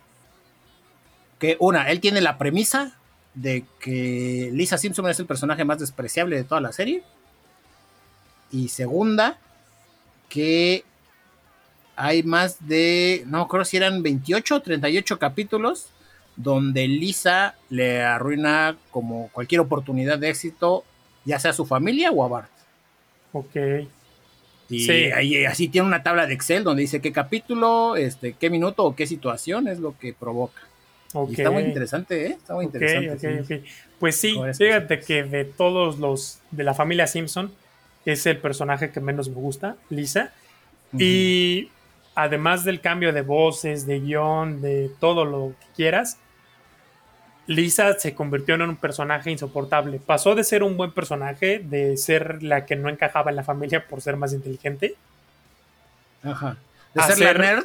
que una, él tiene la premisa de que Lisa Simpson es el personaje más despreciable de toda la serie, y segunda, que hay más de, no creo si eran veintiocho o treinta y ocho capítulos donde Lisa le arruina como cualquier oportunidad de éxito, ya sea a su familia o a Bart. Ok. Y sí, ahí, así tiene una tabla de Excel donde dice qué capítulo, este, qué minuto o qué situación es lo que provoca. Okay. Está muy interesante, ¿eh? Está muy okay, interesante. Okay, sí. Okay. Pues sí, fíjate que de todos los de la familia Simpson es el personaje que menos me gusta, Lisa. Uh-huh. Y además del cambio de voces, de guión, de todo lo que quieras, Lisa se convirtió en un personaje insoportable. Pasó de ser un buen personaje, de ser la que no encajaba en la familia por ser más inteligente. Ajá. De ser la nerd.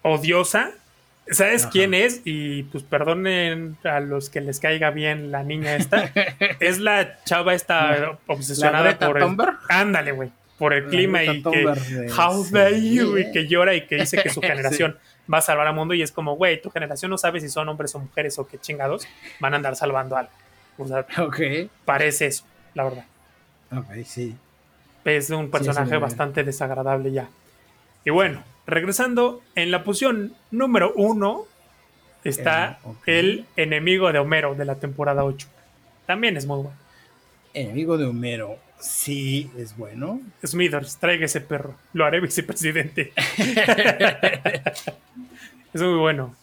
Odiosa. ¿Sabes ajá quién es? Y pues perdonen a los que les caiga bien la niña esta. Es la chava esta obsesionada por el... Ándale, güey. por el clima y que verde, how sí. dare you, y que llora y que dice que su generación sí. va a salvar al mundo, y es como, güey, tu generación no sabe si son hombres o mujeres o qué chingados van a andar salvando algo. O sea, okay. parece eso, la verdad. Ok, sí. Es un personaje sí, bastante desagradable ya. Y bueno, regresando, en la posición número uno está eh, okay. el enemigo de Homero de la temporada ocho. También es muy bueno. Enemigo de Homero, sí, es bueno. Smithers, traiga ese perro. Lo haré vicepresidente. Es muy bueno.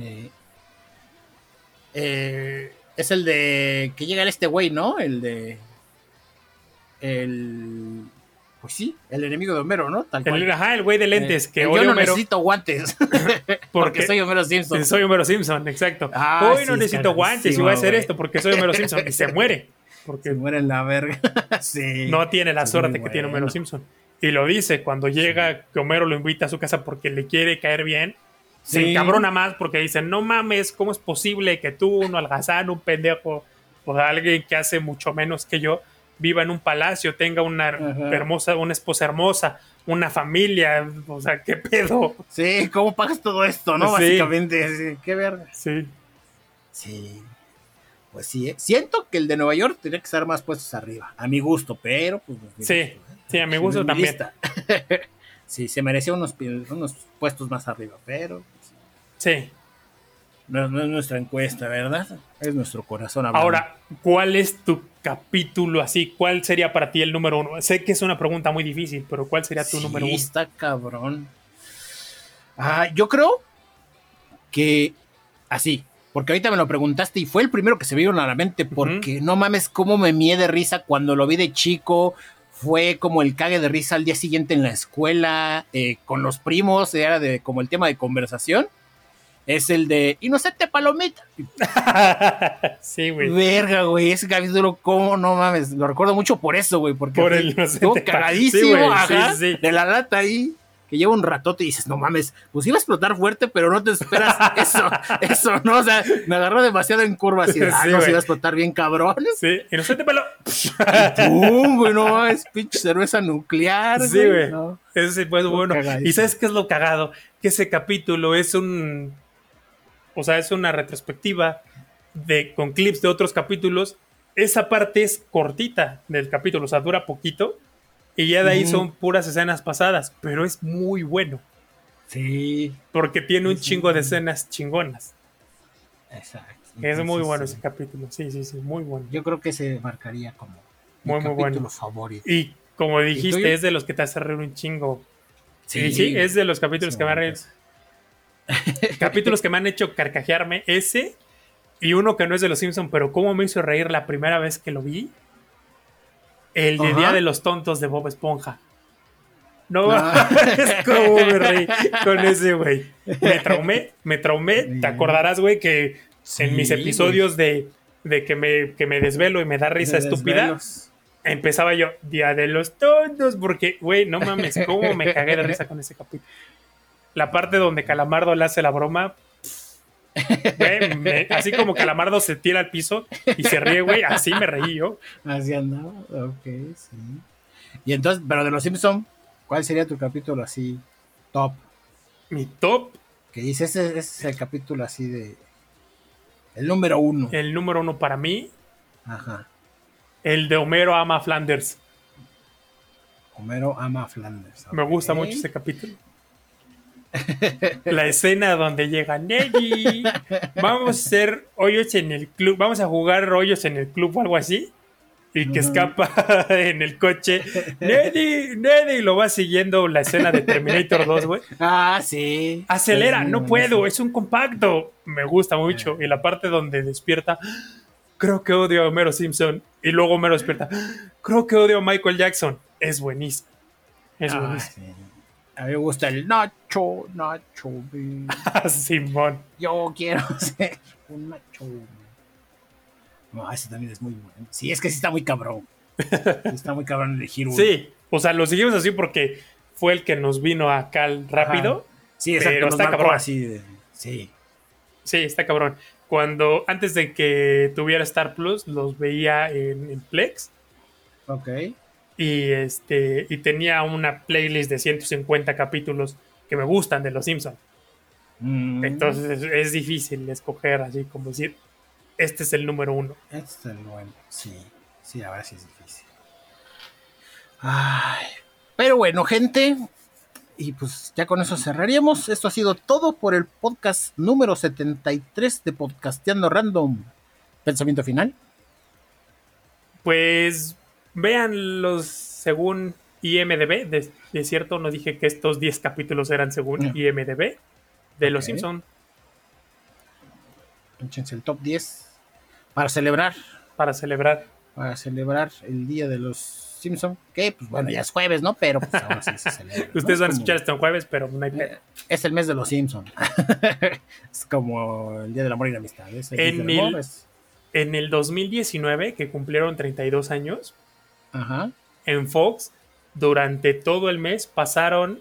Eh, eh, es el de que llega este güey, ¿no? El de... El... Pues sí, el enemigo de Homero, ¿no? Tal cual. El, ajá, el güey de lentes eh, que hoy yo no Homero... necesito guantes porque, porque soy Homero Simpson. Soy Homero Simpson, exacto. Ah, hoy sí, no necesito guantes y voy a hacer esto porque soy Homero Simpson. Y se muere. Porque se muere en la verga. Sí, no tiene la suerte bueno. que tiene Homero Simpson. Y lo dice cuando llega, que Homero lo invita a su casa porque le quiere caer bien. Sí. Se encabrona más porque dice, no mames, ¿cómo es posible que tú, un algazán, un pendejo, o alguien que hace mucho menos que yo, viva en un palacio, tenga una Ajá. hermosa, una esposa hermosa, una familia, o sea, qué pedo? Sí, ¿cómo pagas todo esto, no? Sí. Básicamente, sí, qué verga. Sí. Sí. Pues sí, ¿eh? Siento que el de Nueva York tendría que estar más puestos arriba, a mi gusto, pero pues no, sí, gusto, ¿eh? Sí, a mi gusto sí, también. Sí, se merecía unos, unos puestos más arriba, pero pues, sí. No, no es nuestra encuesta, ¿verdad? Es nuestro corazón hablando. Ahora, ¿cuál es tu capítulo así? ¿Cuál sería para ti el número uno? Sé que es una pregunta muy difícil, pero ¿cuál sería tu sí, número uno? Está cabrón. Ah, yo creo que así, porque ahorita me lo preguntaste y fue el primero que se me vino a la mente, porque uh-huh. no mames cómo me mié de risa cuando lo vi de chico. Fue como el cague de risa al día siguiente en la escuela, eh, con los primos, era de, como el tema de conversación. Es el de Inocente Palomita. Sí, güey. Verga, güey. Ese capítulo, ¿cómo? No mames. Lo recuerdo mucho por eso, güey. Porque por el estuvo cagadísimo, sí, ajá, sí, sí. de la lata ahí. Que lleva un ratote y dices, no mames, pues iba a explotar fuerte, pero no te esperas eso. Eso, ¿no? O sea, me agarró demasiado en curva. Así, ah, sí, no, se iba a explotar bien cabrón. Sí, Inocente Palomita. ¡Pum, güey! No mames, pinche cerveza nuclear. Sí, güey. No. Eso sí, pues, bueno. ¿Y sabes qué es lo cagado? Que ese capítulo es un... O sea, es una retrospectiva de, con clips de otros capítulos. Esa parte es cortita del capítulo, o sea, dura poquito. Y ya de ahí mm. son puras escenas pasadas, pero es muy bueno. Sí. Porque tiene un sí, chingo sí. de escenas chingonas. Exacto. Es muy bueno sí. ese capítulo, sí, sí, sí, muy bueno. Yo creo que se marcaría como muy, mi muy capítulo bueno. favorito. Y como dijiste, ¿Y tú? es de los que te hace reír un chingo. Sí, y sí, es de los capítulos sí, que me han reír. Capítulos que me han hecho carcajearme, ese y uno que no es de los Simpsons, pero cómo me hizo reír la primera vez que lo vi, el de Día de los Tontos de Bob Esponja. No, ah. es como me reí con ese, güey. Me traumé, me traumé. Te acordarás, güey, que sí, en mis episodios de, de que, me, que me desvelo y me da risa estúpida, desvelos. Empezaba yo Día de los Tontos, porque, güey, no mames, cómo me cagué de risa con ese capítulo. La parte donde Calamardo le hace la broma, güey, me, así como Calamardo se tira al piso y se ríe, güey, así me reí yo. Así andaba, ok, sí. Y entonces, pero de los Simpsons, ¿cuál sería tu capítulo así top? ¿Mi top? Que dice, ese, ese es el capítulo así de... El número uno. El número uno para mí. Ajá. El de Homero ama a Flanders. Homero ama a Flanders. Okay. Me gusta mucho ese capítulo. La escena donde llega Nelly, vamos a hacer hoyos en el club, vamos a jugar hoyos en el club o algo así, y que escapa en el coche Nelly, Nelly, lo va siguiendo la escena de Terminator dos, güey. Ah, sí. Acelera, sí, no puedo, sí. Es un compacto, me gusta mucho. Y la parte donde despierta, creo que odio a Homero Simpson, y luego Homero despierta, creo que odio a Michael Jackson, es buenísimo, es ah, buenísimo. Sí. A mí me gusta el Nacho, Nacho. Ah, Simón. Yo quiero ser un Nacho. No, ese también es muy bueno. Sí, es que sí está muy cabrón. Está muy cabrón elegir uno. Sí, o sea, lo seguimos así porque fue el que nos vino acá rápido. Ajá. Sí, exacto. Pero está cabrón. Así de, sí. Sí, está cabrón. Cuando, antes de que tuviera Star Plus, los veía en, en Plex. Ok. y este y tenía una playlist de ciento cincuenta capítulos que me gustan de Los Simpsons. Mm. Entonces es, es difícil escoger así como decir, este es el número uno. Este es el número uno, sí. Sí, ahora sí es difícil. Ay, pero bueno, gente, y pues ya con eso cerraríamos. Esto ha sido todo por el podcast número setenta y tres de Podcasteando Random. ¿Pensamiento final? Pues vean los según I M D B. De, de cierto, no dije que estos diez capítulos eran según no. I M D B de okay. Los Simpson. Pinchense el top diez para celebrar. Para celebrar. Para celebrar el día de los Simpson, que pues bueno, ya es jueves, ¿no? Pero pues ahora sí se celebra, ¿no? Ustedes van a escuchar esto en jueves, pero no hay eh, es el mes de los Simpson. Es como el Día del Amor y la Amistad. Es el en, el, amor, es... en el dos mil diecinueve, que cumplieron treinta y dos años, ajá, en Fox, durante todo el mes pasaron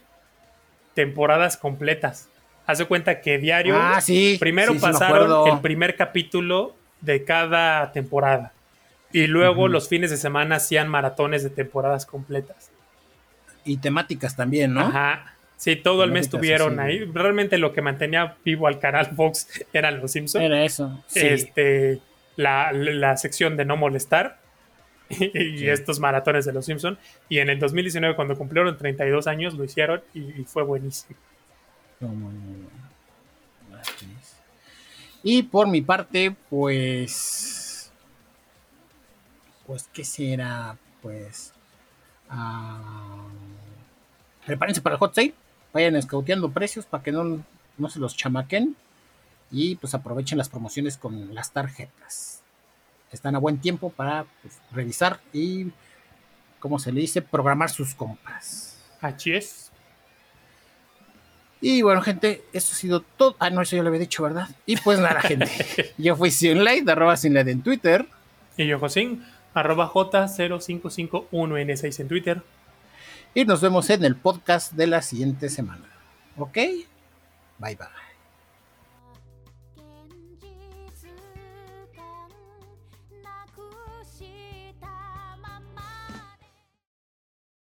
temporadas completas. Haz de cuenta que diario, ah, sí, primero sí, pasaron sí el primer capítulo de cada temporada. Y luego uh-huh. los fines de semana hacían maratones de temporadas completas. Y temáticas también, ¿no? Ajá. Sí, todo temáticas, el mes estuvieron sí, ahí. Realmente lo que mantenía vivo al canal Fox eran los Simpsons. Era eso. Sí. Este, la, la, la sección de no molestar y, y sí. estos maratones de los Simpsons. Y en el dos mil diecinueve, cuando cumplieron treinta y dos años, lo hicieron y, y fue buenísimo. Muy, muy bueno. Y por mi parte, pues... Pues, ¿qué será? Pues, uh, prepárense para el Hot Sale. Vayan escauteando precios para que no, no se los chamaquen. Y, pues, aprovechen las promociones con las tarjetas. Están a buen tiempo para pues, revisar y, como se le dice, programar sus compras. Así es. Y, bueno, gente, eso ha sido todo. Ah, no, eso ya lo había dicho, ¿verdad? Y, pues, nada, gente. Yo fui Siunlite, arroba Siunlite en Twitter. Y yo, Josín, arroba J cero cinco cinco uno N seis en Twitter. Y nos vemos en el podcast de la siguiente semana. ¿Ok? Bye, bye.